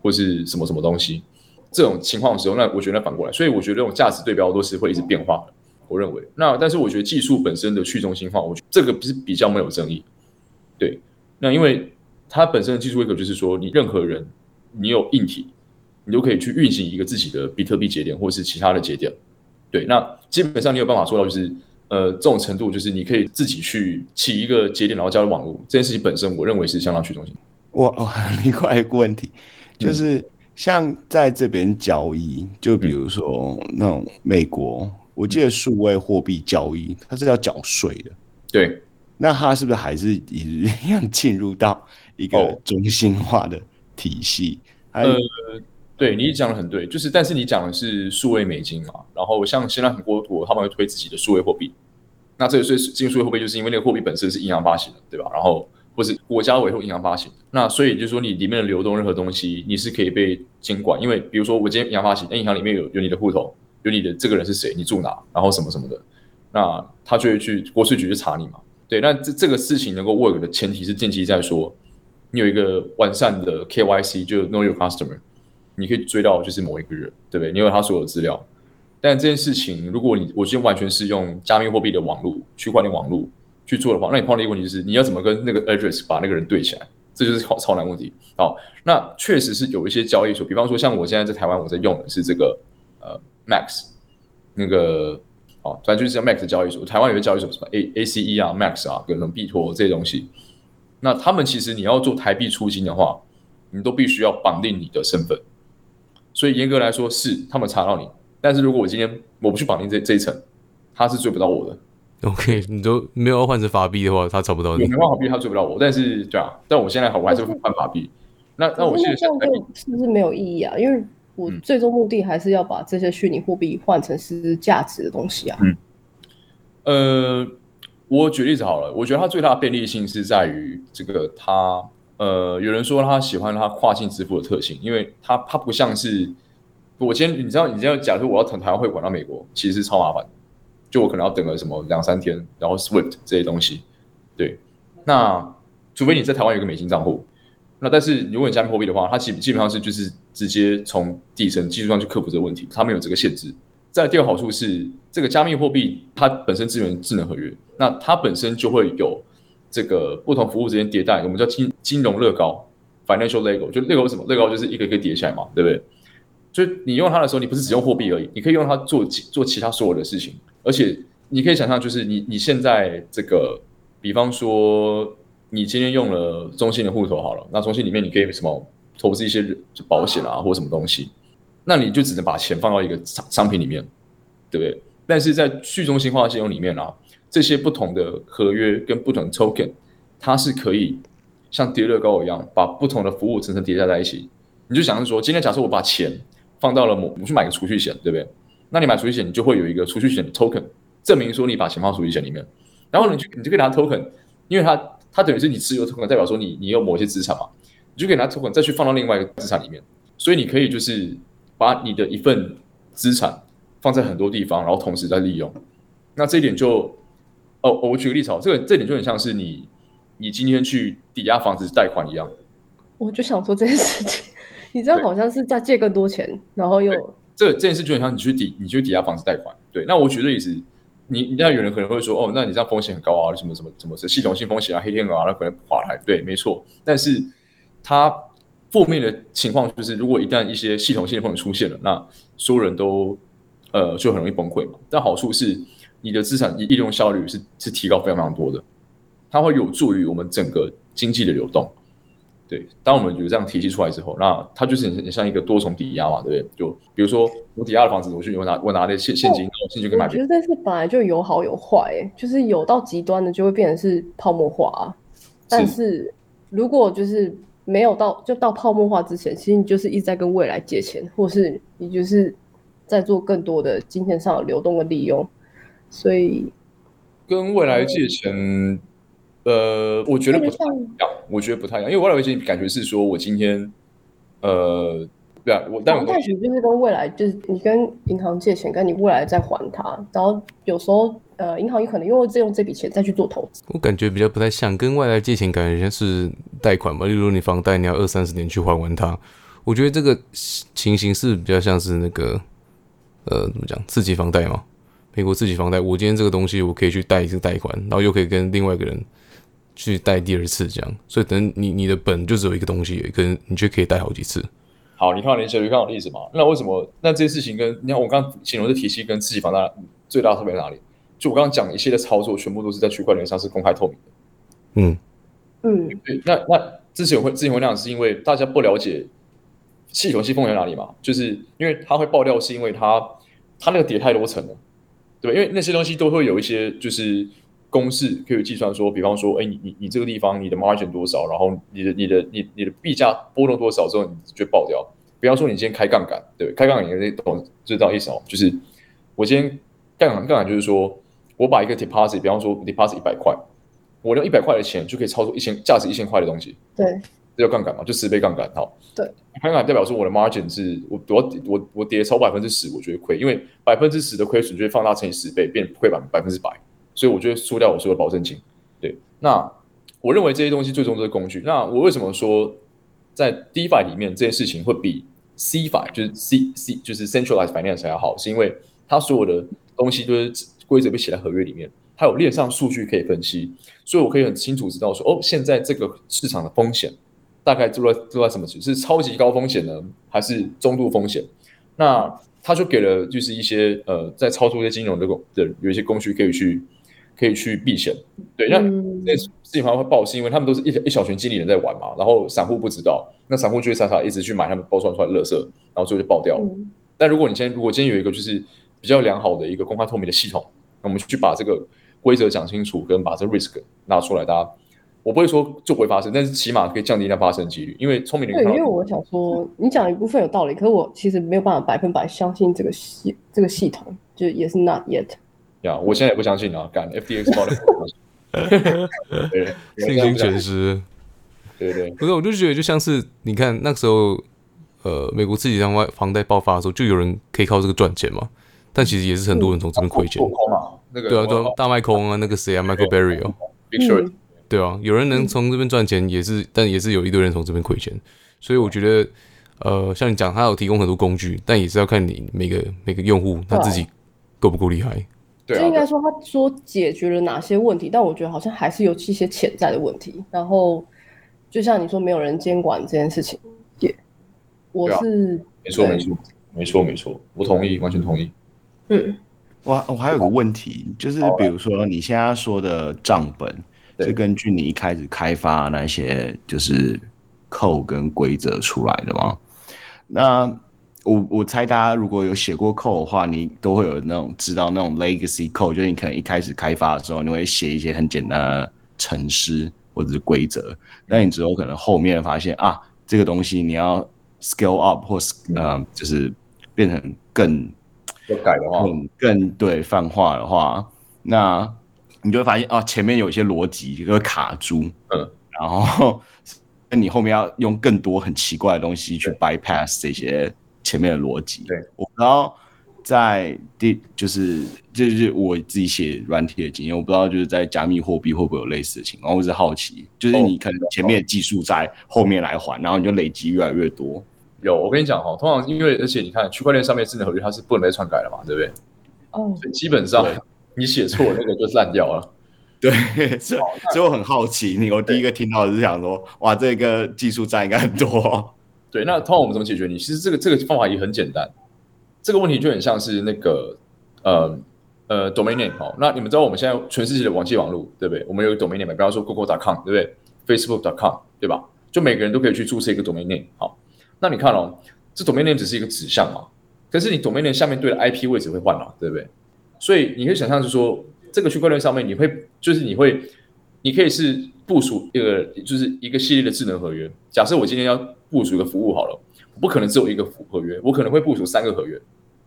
或是什么什么东西。这种情况的时候，那我觉得反过来，所以我觉得这种价值对标都是会一直变化的。我认为，但是我觉得技术本身的去中心化，我觉得这个是比较没有争议。对，那因为它本身的技术规格就是说，你任何人，你有硬体，你都可以去运行一个自己的比特币节点或是其他的节点。对，那基本上你有办法做到就是，这种程度就是你可以自己去起一个节点，然后加入网络这件事情本身，我认为是相当去中心。我另外一个问题就是，像在这边交易，就比如说那种美国。我记得数位货币交易，它是要缴税的。对，那它是不是还是一样进入到一个中心化的体系？对，你讲的很对，就是但是你讲的是数位美金嘛，然后像现在很多国他们会推自己的数位货币，那这个所以进数位货币就是因为那个货币本身是银行发行的，对吧？然后或是国家委托银行发行的，那所以就是说你里面的流动任何东西，你是可以被监管，因为比如说我今天银行发行，那银行里面有你的户头。就你的这个人是谁，你住哪，然后什么什么的，那他就会去国税局去查你嘛。对，那这个事情能够 work 的前提是建基在说，你有一个完善的 KYC， 就 Know Your Customer， 你可以追到就是某一个人，对不对？你有他所有的资料。但这件事情，如果我今天完全是用加密货币的网络、区块链网络去做的话，那你碰到一个问题就是，你要怎么跟那个 address 把那个人对起来？这就是超难问题。好，那确实是有一些交易所，比方说像我现在在台湾，我在用的是这个Max 那个，哦，反正就是叫 Max 的交易所。台湾有些交易所什么 ACE 啊、Max 啊，跟什么 BTOR 这些东西，那他们其实你要做台币出金的话，你都必须要绑定你的身份。所以严格来说是他们查到你，但是如果我今天我不去绑定这一层，他是追不到我的。OK， 你都没有要换成法币的话，他找不到你。没换法币，他追不到我。但是对啊，但我现在好，我还是会换法币。那我现在这样就是不是没有意义啊？因为我最终目的还是要把这些虚拟货币换成是价值的东西啊。我举例子好了，我觉得它最大的便利性是在于这个它，有人说他喜欢它跨境支付的特性，因为它不像是我今天，你知道，假如我要从台湾汇款到美国，其实是超麻烦的。就我可能要等个什么2-3天，然后 SWIFT 这些东西，对。那除非你在台湾有个美金账户，那但是如果你加密货币的话，它基本上是就是直接从底层技术上去克服这个问题，它没有这个限制。再来第二个好处是，这个加密货币它本身支援智能合约，那它本身就会有这个不同服务之间迭代，我们叫金融乐高 （financial Lego）。就 Lego 是什么 ？Lego 就是一个一个叠起来嘛，对不对？所以你用它的时候，你不是只用货币而已，你可以用它做其他所有的事情。而且你可以想象，就是 你现在这个，比方说你今天用了中信的户头好了，那中信里面你可以什么投资一些保险啊或什么东西，那你就只能把钱放到一个商品里面，对不对？但是在去中心化的金融里面啊，这些不同的合约跟不同的 token， 它是可以像叠乐高一样，把不同的服务层层叠加在一起。你就想象说，今天假设我把钱放到了我去买个储蓄险，对不对？那你买储蓄险，你就会有一个储蓄险的 token， 证明说你把钱放储蓄险里面，然后你就可以拿 token， 因为它等于是你持有 token， 代表说你有某些资产嘛，你就可以拿 token 再去放到另外一个资产里面，所以你可以就是把你的一份资产放在很多地方，然后同时再利用。那这一点就，我举个例子好，这点就很像是你今天去抵押房子贷款一样。我就想说这件事情，你这样好像是在借更多钱，然后又。这件事就很像你去抵押房子贷款，对。那我举例子，那有人可能会说，哦，那你这样风险很高啊，什么什么什么系统性风险啊，黑天鹅啊，那可能垮台，对，没错。但是它负面的情况就是，如果一旦一些系统性的风险出现了，那所有人都就很容易崩溃嘛。但好处是，你的资产利用效率是提高非常非常多的，它会有助于我们整个经济的流动。对，当我们有这样体系出来之后，那它就是很像一个多重抵押嘛，对不对？就比如说我抵押的房子，我拿的现金，我可以买。我觉得这是本来就有好有坏，就是有到极端的就会变成是泡沫化啊。但是如果就是没有到泡沫化之前，其实你就是一直在跟未来借钱，或是你就是在做更多的金钱上的流动跟利用。所以跟未来借钱。我觉得不太一样，因为未来危机感觉是说，我今天，对啊，但贷款就是跟未来，就是你跟银行借钱，跟你未来再还它，然后有时候银行也可能用这笔钱再去做投资。我感觉比较不太像，跟未来借钱感觉像是贷款嘛，例如你房贷你要20-30年去还完它，我觉得这个情形是比较像是那个怎么讲，自己房贷嘛，美国自己房贷，我今天这个东西我可以去贷一次贷款，然后又可以跟另外一个人。去贷第二次这样，所以等你的本就只有一个东西，可能你就可以贷好几次。好，你看到联想，你看到例子嘛？那为什么？那这些事情跟你看我刚刚形容的体系跟自己房贷最大的差别在哪里？就我刚刚讲一系列操作，全部都是在区块链上是公开透明的。那之前会那样，是因为大家不了解系统性风险在哪里嘛？就是因为它会爆掉，是因为它那个叠太多层了，对吧？因为那些东西都会有一些就是。公式可以计算说，比方说，你这个地方你的 margin 多少，然后你的币价波动多少之后，你就爆掉。比方说，你今天开杠杆，对，开杠杆你懂知道意思哦，就是我今天杠杆就是说我把一个 deposit， 比方说 deposit 100块，我用100块的钱就可以操作价值1000块的东西。对，这叫杠杆嘛，就10倍杠杆。好，对，杠杆代表说我的 margin 是 我跌超 10%， 我觉得亏，因为 10% 的亏损就会放大乘以10倍，变亏 100%， 所以我就会输掉我所有的保证金。对，那我认为这些东西最终都是工具。那我为什么说在 DeFi 里面这件事情会比 CFi 就是 C 就是 Centralized Finance 还要好，是因为它所有的东西都是规则被写在合约里面，它有链上数据可以分析，所以我可以很清楚知道说，哦，现在这个市场的风险大概都在什么值，是超级高风险呢，还是中度风险？那它就给了就是一些在操作一些金融的有一些工具可以去避险。对，那这事情好像会爆，是因为他们都是一小群经理人在玩嘛，然后散户不知道，那散户就会傻傻一直去买他们包装出来的垃圾，然后最后就爆掉了。但如果今天有一个就是比较良好的一个公开透明的系统，我们去把这个规则讲清楚，跟把这 risk 拿出来，大家我不会说就不会发生，但是起码可以降低它发生几率。因为聪明人看到，对，因为我想说你讲一部分有道理，可是我其实没有办法100%相信这个系统，就也是 not yet。Yeah， 我现在也不相信啊，干 FTX 爆料，信心全失。对对，不是，我就觉得就像是你看那时候，美国次级房贷爆发的时候，就有人可以靠这个赚钱嘛，但其实也是很多人从这边亏钱。对啊，大卖空啊，那个谁啊 ，Michael Burry 哦 ，Big Short。对啊，有人能从这边赚钱也是，但也是有一堆人从这边亏钱。所以我觉得，像你讲，他有提供很多工具，但也是要看你每个用户他自己够不够厉害。就应该说，他说解决了哪些问题，但我觉得好像还是有一些潜在的问题。然后，就像你说，没有人监管这件事情，也、yeah， 我是、啊、没错，我同意，完全同意。嗯，我还有个问题，就是比如说你现在说的账本是根据你一开始开发那些就是code跟规则出来的吗？那我猜大家如果有写过 code 的话，你都会有那种知道那种 legacy code， 就是你可能一开始开发的时候，你会写一些很简单的程式或者是规则，但你之后可能后面发现啊，这个东西你要 scale up 或就是变成更改的话，更对泛化的话，那你就会发现啊，前面有一些逻辑就会卡住，然后你后面要用更多很奇怪的东西去 bypass 这些前面的逻辑。对，我不知道就是我自己写软体的经验，我不知道就是在加密货币会不会有类似的情况，我只是好奇，就是你可能前面的技术在后面来还，然后你就累积越来越多。有，我跟你讲哈，通常因为而且你看区块链上面智能合约它是不能被篡改的嘛，对不对？哦，所以基本上你写错那个就烂掉了。对，所以我很好奇，我第一个听到的是想说，哇，这个技术栈应该很多。对，那通常我们怎么解决你？其实这个方法也很简单。这个问题就很像是那个domain name 哦。那你们知道我们现在全世界的网路对不对？我们有个 domain name， 比方说 google.com 对不对 ？facebook.com 对吧？就每个人都可以去注册一个 domain name。好，那你看哦，这 domain name 只是一个指向嘛，可是你 domain name 下面对的 IP 位置会换了，对不对？所以你可以想象是说，这个区块链上面你可以是部署一个系列的智能合约。假设我今天要部署一个服务好了，我不可能只有一个合约，我可能会部署3个合约，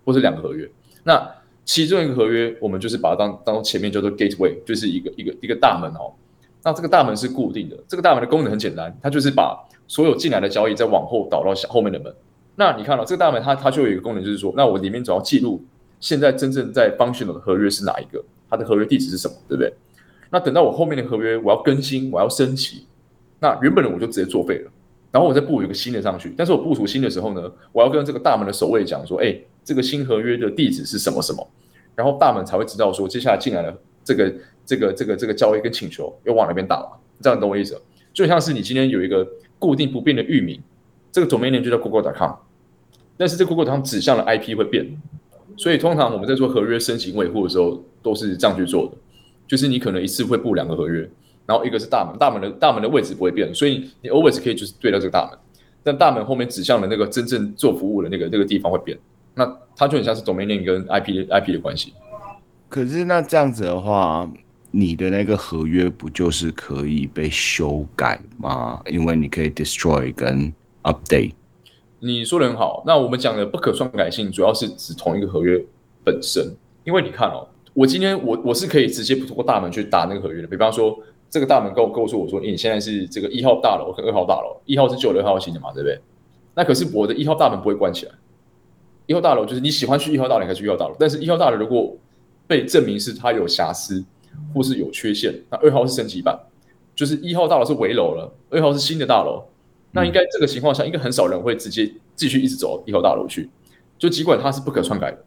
或是2个合约。那其中一个合约，我们就是把它当前面叫做 gateway， 就是一个大门哦。那这个大门是固定的，这个大门的功能很简单，它就是把所有进来的交易再往后导到后面的门。那你看到这个大门它就有一个功能，就是说，那我里面只要记录现在真正在 functional 的合约是哪一个，它的合约地址是什么，对不对？那等到我后面的合约我要更新，我要升级，那原本的我就直接作废了。然后我再部署一个新的上去，但是我部署新的时候呢，我要跟这个大门的守卫讲说，哎，这个新合约的地址是什么什么，然后大门才会知道说，接下来进来的这个交易跟请求要往哪边打了。这样你懂我意思？就像是你今天有一个固定不变的域名，这个 domain name 就叫 google.com， 但是这 google.com 指向的 IP 会变，所以通常我们在做合约申请维护的时候都是这样去做的，就是你可能一次会布2个合约。然后一个是大门的位置不会变，所以你 always 可以就是对到这个大门，但大门后面指向的那个真正做服务的那个地方会变，那它就很像是 domain name 跟 IP 的关系。可是那这样子的话，你的那个合约不就是可以被修改吗？因为你可以 destroy 跟 update。你说的很好。那我们讲的不可篡改性，主要是指同一个合约本身，因为你看哦，我今天我是可以直接不通过大门去打那个合约的，比方说。这个大门告诉我说，你现在是这个一号大楼跟二号大楼，一号是旧的，二号新的嘛，对不对？那可是我的一号大门不会关起来，一号大楼就是你喜欢去一号大楼，你可以去一号大楼，但是一号大楼如果被证明是它有瑕疵或是有缺陷，那二号是升级版，就是一号大楼是危楼了，二号是新的大楼，那应该这个情况下，应该很少人会直接继续一直走一号大楼去，就尽管它是不可篡改的，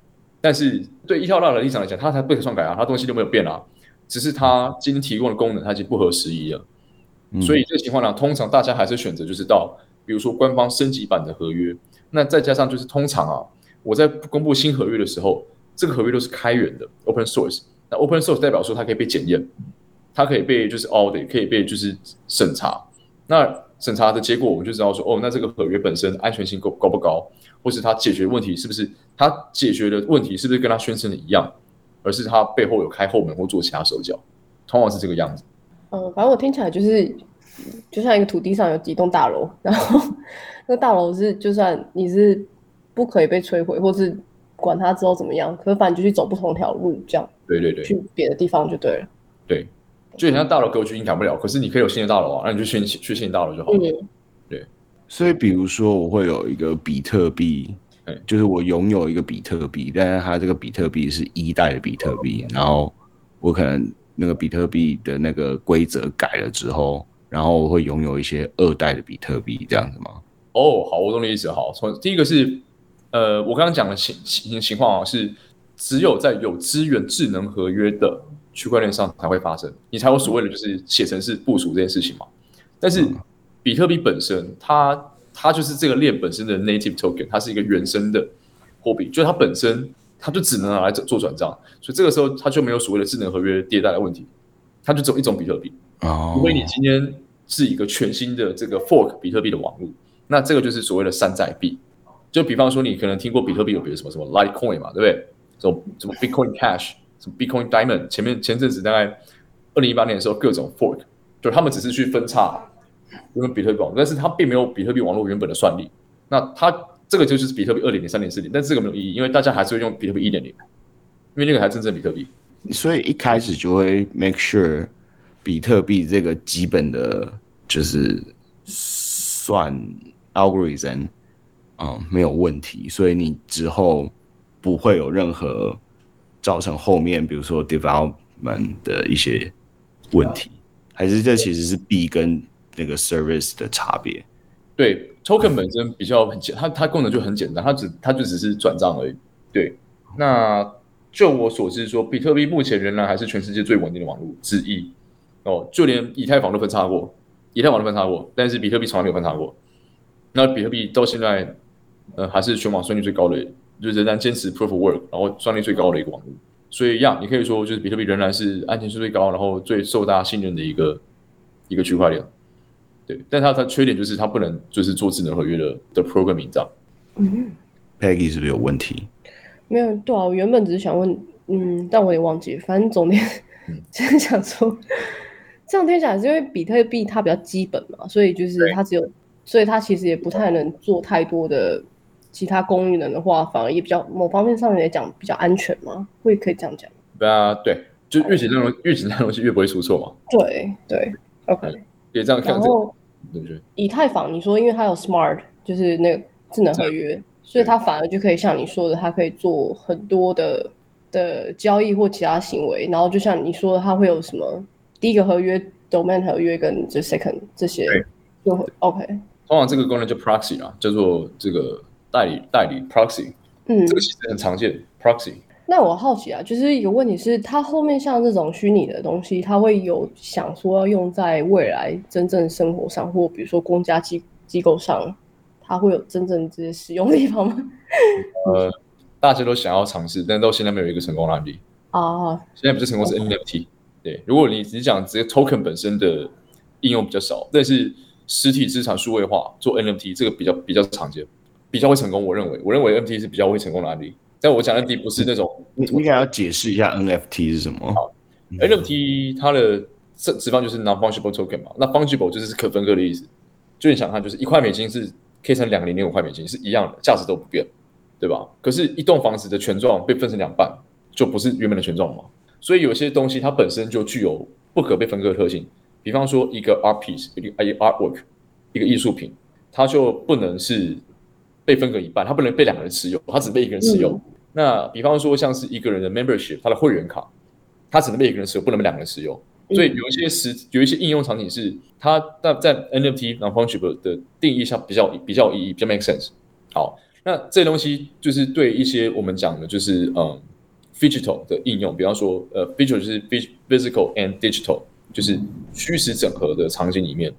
但是对一号大楼的立场来讲，它才不可篡改啊，它东西都没有变啊。只是它今天提供的功能，它已经不合时宜了，所以这个情况呢，通常大家还是选择就是到，比如说官方升级版的合约，那再加上就是通常啊，我在公布新合约的时候，这个合约都是开源的 ，open source， 那 open source 代表说它可以被检验，它可以被就是 audit， 可以被就是审查，那审查的结果我们就知道说，哦，那这个合约本身安全性高不高，或是它解决问题是不是它解决的问题是不是跟它宣称的一样。而是他背后有开后门或做其他手脚，通常是这个样子。反正我听起来就是，就像一个土地上有几栋大楼，然后那个大楼是就算你是不可以被摧毁，或是管它之后怎么样，可是反正你就去走不同条路，这样。对对对。去别的地方就对了。对，就很像大楼格局你改不了，可是你可以有新的大楼啊，那你就去新的大楼就好了。嗯。对。所以比如说我会有一个比特币。就是我拥有一个比特币，但是它这个比特币是一代的比特币，然后我可能那个比特币的那个规则改了之后，然后我会拥有一些二代的比特币，这样子吗？哦，好，我懂你意思。好，第一个是，我刚刚讲的情况啊，是只有在有支援智能合约的区块链上才会发生，你才有所谓的就是写程式部署这件事情嘛。但是比特币本身它就是这个链本身的 native token， 它是一个原生的货币，就是它本身它就只能拿来做转账，所以这个时候它就没有所谓的智能合约迭代的问题，它就只有一种比特币。除非你今天是一个全新的这个 fork 比特币的网络，那这个就是所谓的山寨币。就比方说你可能听过比特币有比如什么什么 Litecoin 嘛，对不对？什么 Bitcoin Cash， 什么 Bitcoin Diamond， 前阵子大概2018年的时候各种 fork， 就他们只是去分叉。因为比特币网络，但是它并没有比特币网络原本的算力。那它这个就是比特币 2.0、3.0、4.0， 但是这个没有意义，因为大家还是会用比特币 1.0， 因为那个才真正比特币。所以一开始就会 make sure 比特币这个基本的就是算 algorithm， 没有问题，所以你之后不会有任何造成后面比如说 development 的一些问题，还是这其实是币跟那个 service 的差别。对 ，token 本身比较很简，它功能就很简单，它就只是转账而已。对，那就我所知说，比特币目前仍然还是全世界最稳定的网络之一。哦，就连以太坊都分叉过，但是比特币从来没有分叉过。那比特币到现在，还是全网算力最高的，就仍然坚持 proof of work， 然后算力最高的一个网络。所以你可以说就是比特币仍然是安全性最高，然后最受大家信任的一个区块链。对，但它缺点就是它不能就是做智能合约的 programming 这样。Peggy 是不是有问题？没有，对啊，我原本只是想问，但我也忘记，反正总之就是想说，这样听起来是因为比特币它比较基本嘛，所以就是它只有，所以它其实也不太能做太多的其他功能的话，反而也比较某方面上面也讲比较安全嘛，会可以这样讲。对，就越简单的东西越不会出错嘛。对 ，OK。也这样看，然后以太坊你说因为它有 smart 就是那个智能合约，所以它反而就可以像你说的，它可以做很多的交易或其他行为，然后就像你说的，它会有什么第一个合约 domain 合约跟 second 这些就会 OK。 通常这个功能叫 proxy 啦，叫做这个代理 proxy， 这个其实很常见 proxy。 那我好奇就是一个问题是，它后面像这种虚拟的东西，它会有想说要用在未来真正生活上，或比如说公家机构上，它会有真正这些使用的地方吗？大家都想要尝试，但到现在没有一个成功案例。现在比较成功是 NFT，对，如果你讲直接 token 本身的应用比较少，但是实体资产数位化做 NFT 这个比较常见，比较会成功。我认为 NFT 是比较会成功的案例。但我讲 NFT 不是那种，你应该要解释一下 NFT 是什么。NFT 它的直翻就是 non-fungible token 嘛，那 fungible 就是可分割的意思。就你想看，就是$1是可以成2个0.05美金，是一样的，价值都不变，对吧？可是，一栋房子的权状被分成2半，就不是原本的权状嘛。所以有些东西它本身就具有不可被分割的特性，比方说一个 art piece， 一个 artwork， 一个艺术品，它就不能是被分割一半，它不能被两个人持有，它只被一个人持有。那比方说像是一个人的 membership， 它的会员卡，它只能被一个人持有，不能被两个人持有。所以有一些应用场景是它在 NFT non-fungible 的定义下比较有意义，比较 make sense。好，那这东西就是对一些我们讲的就是phygital 的应用，比方说phygital 就是 physical and digital， 就是虚实整合的场景里面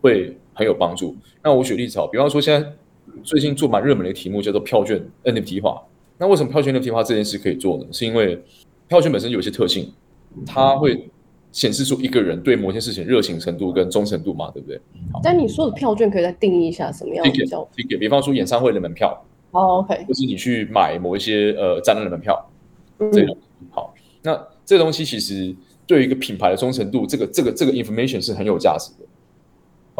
会很有帮助。那我举例子好，比方说现在最近做蛮热门的题目叫做票券 NFT 化。那为什么票券 NFT 化这件事可以做呢？是因为票券本身有些特性，它会显示出一个人对某件事情热情程度跟忠诚度嘛，对不对？但你说的票券可以再定义一下什么样的票券？比方说演唱会的门票，哦、，OK， 或是你去买某一些展览的门票，这种、好。那这个东西其实对于一个品牌的忠诚度，这个 information 是很有价值的，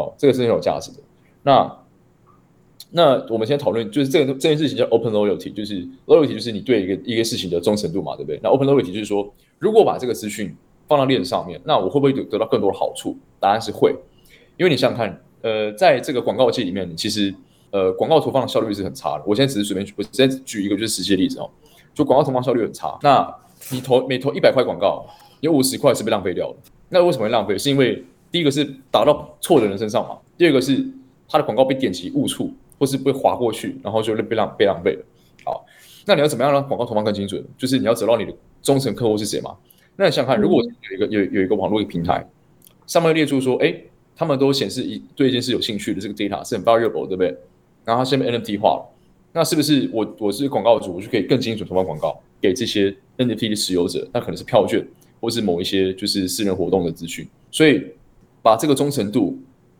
哦，这个是很有价值的。那我们现在讨论就是这件事情叫 open loyalty， 就是 loyalty 就是你对一个事情的忠诚度嘛，对不对？那 open loyalty 就是说，如果把这个资讯放到链上面，那我会不会得到更多的好处？答案是会，因为你想想看，在这个广告界里面，其实广告投放的效率是很差的。我现在只是随便举，我现在举一个就是实际的例子哦，就广告投放效率很差。那你每投100块广告，有50块是被浪费掉的。那为什么会浪费？是因为第一个是打到错的人身上嘛，第二个是他的广告被点击误触，或是被划过去，然后就被浪费了。好，那你要怎么样让广告投放更精准？就是你要找到你的忠诚客户是谁嘛。那你想看，如果有一个网络平台，上面列出说，哎，他们都显示对一件事有兴趣的这个 data 是很 valuable， 对不对？然后它下面 NFT 化了，那是不是我是广告主，我就可以更精准投放广告给这些 NFT 的持有者？那可能是票券，或是某一些就是私人活动的资讯。所以把这个忠诚度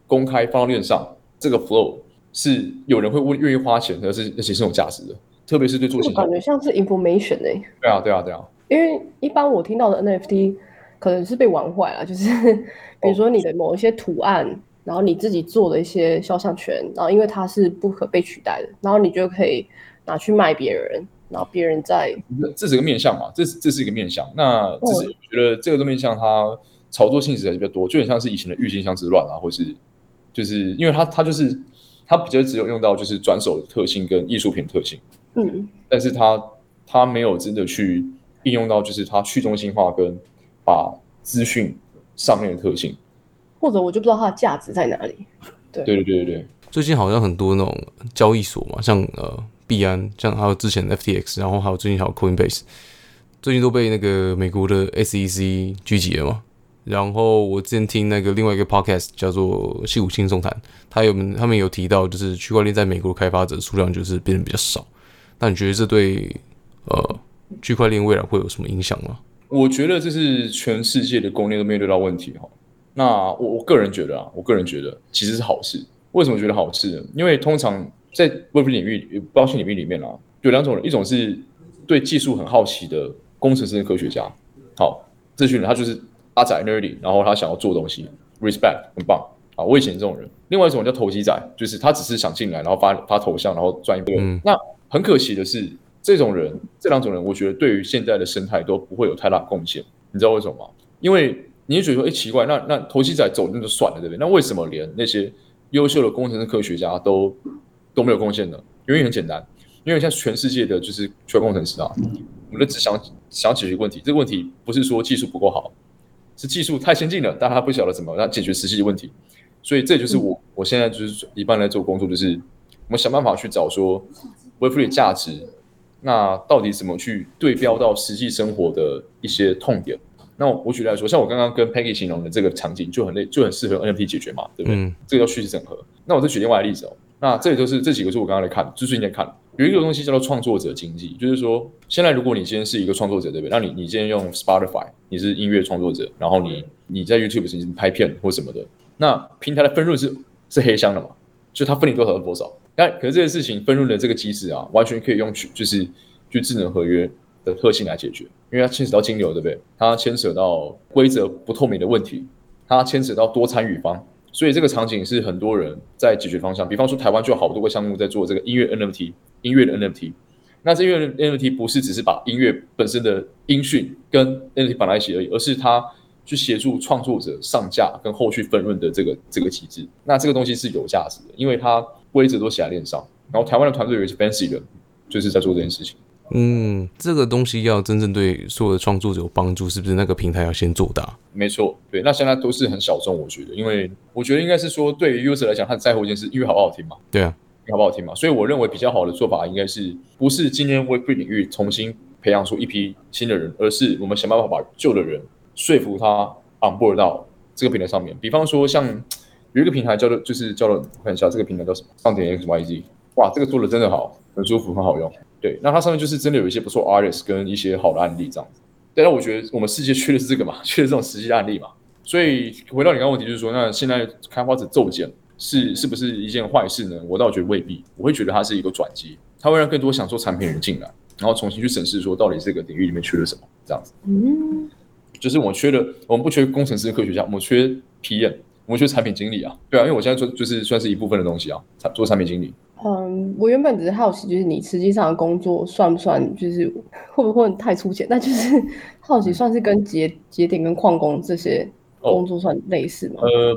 公开放到链上，这个 flow 是有人会愿意花钱，而且是有价值的，特别是对做行销。我感觉像是 information 欸。对啊。因为一般我听到的 NFT 可能是被玩坏了，就是比如说你的某一些图案，然后你自己做的一些肖像权，然后因为它是不可被取代的，然后你就可以拿去卖别人，然后别人再这是一个面向嘛，这是一个面向。那这是我觉得这个面向它炒作性质还是比较多，就很像是以前的郁金香之乱啊，或是就是因为它就是它比较只有用到就是转手的特性跟艺术品的特性，但是它没有真的去应用到就是它去中心化跟把资讯上面的特性，或者我就不知道它的价值在哪里。对。最近好像很多那种交易所嘛，像币安，像还有之前 FTX， 然后还有最近还有 Coinbase， 最近都被那个美国的 SEC 狙击了嘛。然后我之前听那个另外一个 podcast 叫做《矽谷轻松谈》，他们有提到就是区块链在美国开发者数量就是变得比较少。那你觉得这对区块链未来会有什么影响吗？我觉得这是全世界的供应链都面对到问题。那我个人觉得啊，其实是好事。为什么觉得好事呢？因为通常在 Web 领域、包信领域里面啊，有两种人，一种是对技术很好奇的工程师、科学家，好，这群人他就是阿仔 nerdy， 然后他想要做东西 ，respect 很棒啊。我以前这种人。另外一种叫投机仔，就是他只是想进来，然后发头像，然后赚一波。那很可惜的是。这种人，这两种人，我觉得对于现在的生态都不会有太大贡献。你知道为什么吗？因为你就觉得说，奇怪，那投机仔走那就算了，对不对？那为什么连那些优秀的工程师、科学家都没有贡献呢？原因很简单，因为现在全世界的就是缺工程师啊，我们都只想解决一个问题。这个问题不是说技术不够好，是技术太先进了，但他不晓得怎么解决实际的问题。所以这就是我现在就是一般来做工作，就是我们想办法去找说 Web3 的价值。那到底怎么去对标到实际生活的一些痛点？那我举例来说，像我刚刚跟 Peggy 形容的这个场景就很适合 NFT 解决嘛，对不对？这个叫虚实整合。那我再举另外一个例子哦。那这里就是这几个是我刚刚在看，最近在看有一个东西叫做创作者经济，就是说现在如果你今天是一个创作者，对不对？那你今天用 Spotify， 你是音乐创作者，然后你在 YouTube 是拍片或什么的，那平台的分润是黑箱的嘛？就它分你多少是多少。但可是这件事情分润的这个机制啊，完全可以用就是智能合约的特性来解决，因为它牵扯到金流，对不对？它牵扯到规则不透明的问题，它牵扯到多参与方，所以这个场景是很多人在解决方向。比方说台湾就有好多个项目在做这个音乐的 NFT， 那这音乐 NFT 不是只是把音乐本身的音讯跟 NFT 绑在一起而已，而是它去协助创作者上架跟后续分润的这个机制。那这个东西是有价值的，因为它规则都写在链上。然后台湾的团队有一些 fancy 的，就是在做这件事情。嗯，这个东西要真正对所有的创作者有帮助，是不是那个平台要先做大？没错，对，那现在都是很小众，我觉得，因为我觉得应该是说，对于 user 来讲，他在乎一件事，因为好不好听嘛。对啊，因为好不好听嘛。所以我认为比较好的做法应该是，不是今天 Web3 领域重新培养出一批新的人，而是我们想办法把旧的人说服他 onboard 到这个平台上面。比方说，像有一个平台叫做，就是叫做，看一下这个平台叫什么，上点 XYZ， 哇，这个做的真的好，很舒服，很好用。对，那它上面就是真的有一些不错 artist 跟一些好的案例这样子。对，那我觉得我们世界缺的是这个嘛，缺的这种实际案例嘛。所以回到你刚刚问题，就是说，那现在开发者骤减是不是一件坏事呢？我倒觉得未必，我会觉得它是一个转机，它会让更多想做产品的人进来，然后重新去审视说到底这个领域里面缺了什么这样子。嗯，就是我们不缺工程师、科学家，我们缺 PM， 我们缺产品经理啊。对啊，因为我现在就是算是一部分的东西啊，做产品经理。嗯，我原本只是好奇，就是你实际上的工作算不算，就是会不会太粗浅？那就是好奇，算是跟节点跟矿工这些工作算类似吗？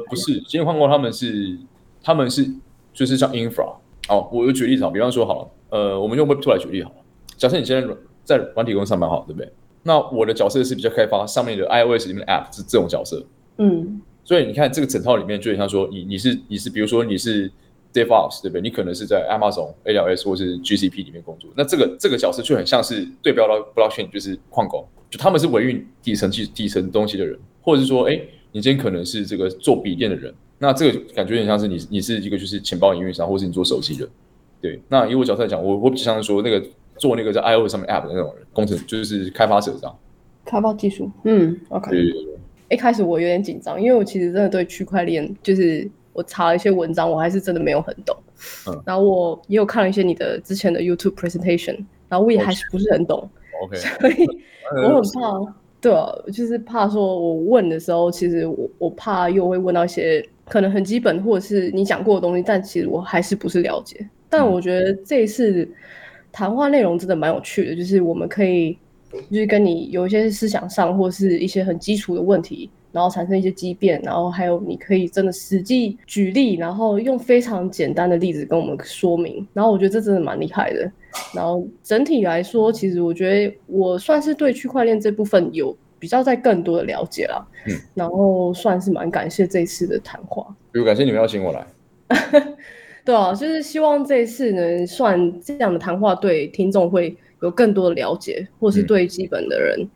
不是，节点矿工他们是就是像 infra。哦，我举例子好，比方说好了，我们用 Web2 来举例好了。假设你现在在软体公司上班好了，对不对？那我的角色是比较开发上面的 iOS 里面的 App 是这种角色。嗯，所以你看这个整套里面，就很像说你是比如说你是。DevOps 对不对？你可能是在 Amazon、AWS 或是 GCP 里面工作，那这个角色就很像是对标到 Blockchain， 就是矿工，就他们是维运底层东西的人，或者是说，哎，你今天可能是这个做笔电的人，那这个感觉很像是你是一个就是钱包营运商，或是你做手机的，对。那以我角色来讲，我比较像是说那个做那个在 iOS 上面 App 的那种人，工程就是开发者这样，开发技术，嗯 ，OK。对。一开始我有点紧张，因为我其实真的对区块链就是。我查了一些文章，我还是真的没有很懂。嗯，然后我也有看了一些你的之前的 YouTube presentation， 然后我也还是不是很懂。OK， 所以我很怕，对啊，就是怕说我问的时候，其实我怕又会问到一些可能很基本或者是你讲过的东西，但其实我还是不是了解。但我觉得这一次谈话内容真的蛮有趣的，就是我们可以就是跟你有一些思想上或是一些很基础的问题。然后产生一些畸变，然后还有你可以真的实际举例，然后用非常简单的例子跟我们说明，然后我觉得这真的蛮厉害的。然后整体来说，其实我觉得我算是对区块链这部分有比较在更多的了解啦。嗯，然后算是蛮感谢这一次的谈话。有感谢你们邀请我来。对啊，就是希望这一次能算这样的谈话对听众会有更多的了解，或是对基本的人。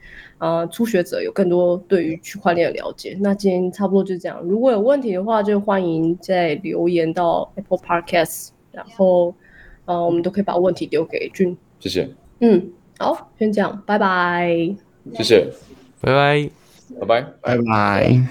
初学者有更多对于区块链的了解。那今天差不多就这样，如果有问题的话就欢迎再留言到 Apple Podcast， 然后我们都可以把问题丢给Jun。谢谢。嗯，好，先这样，拜拜。谢谢，拜拜，拜拜，拜拜。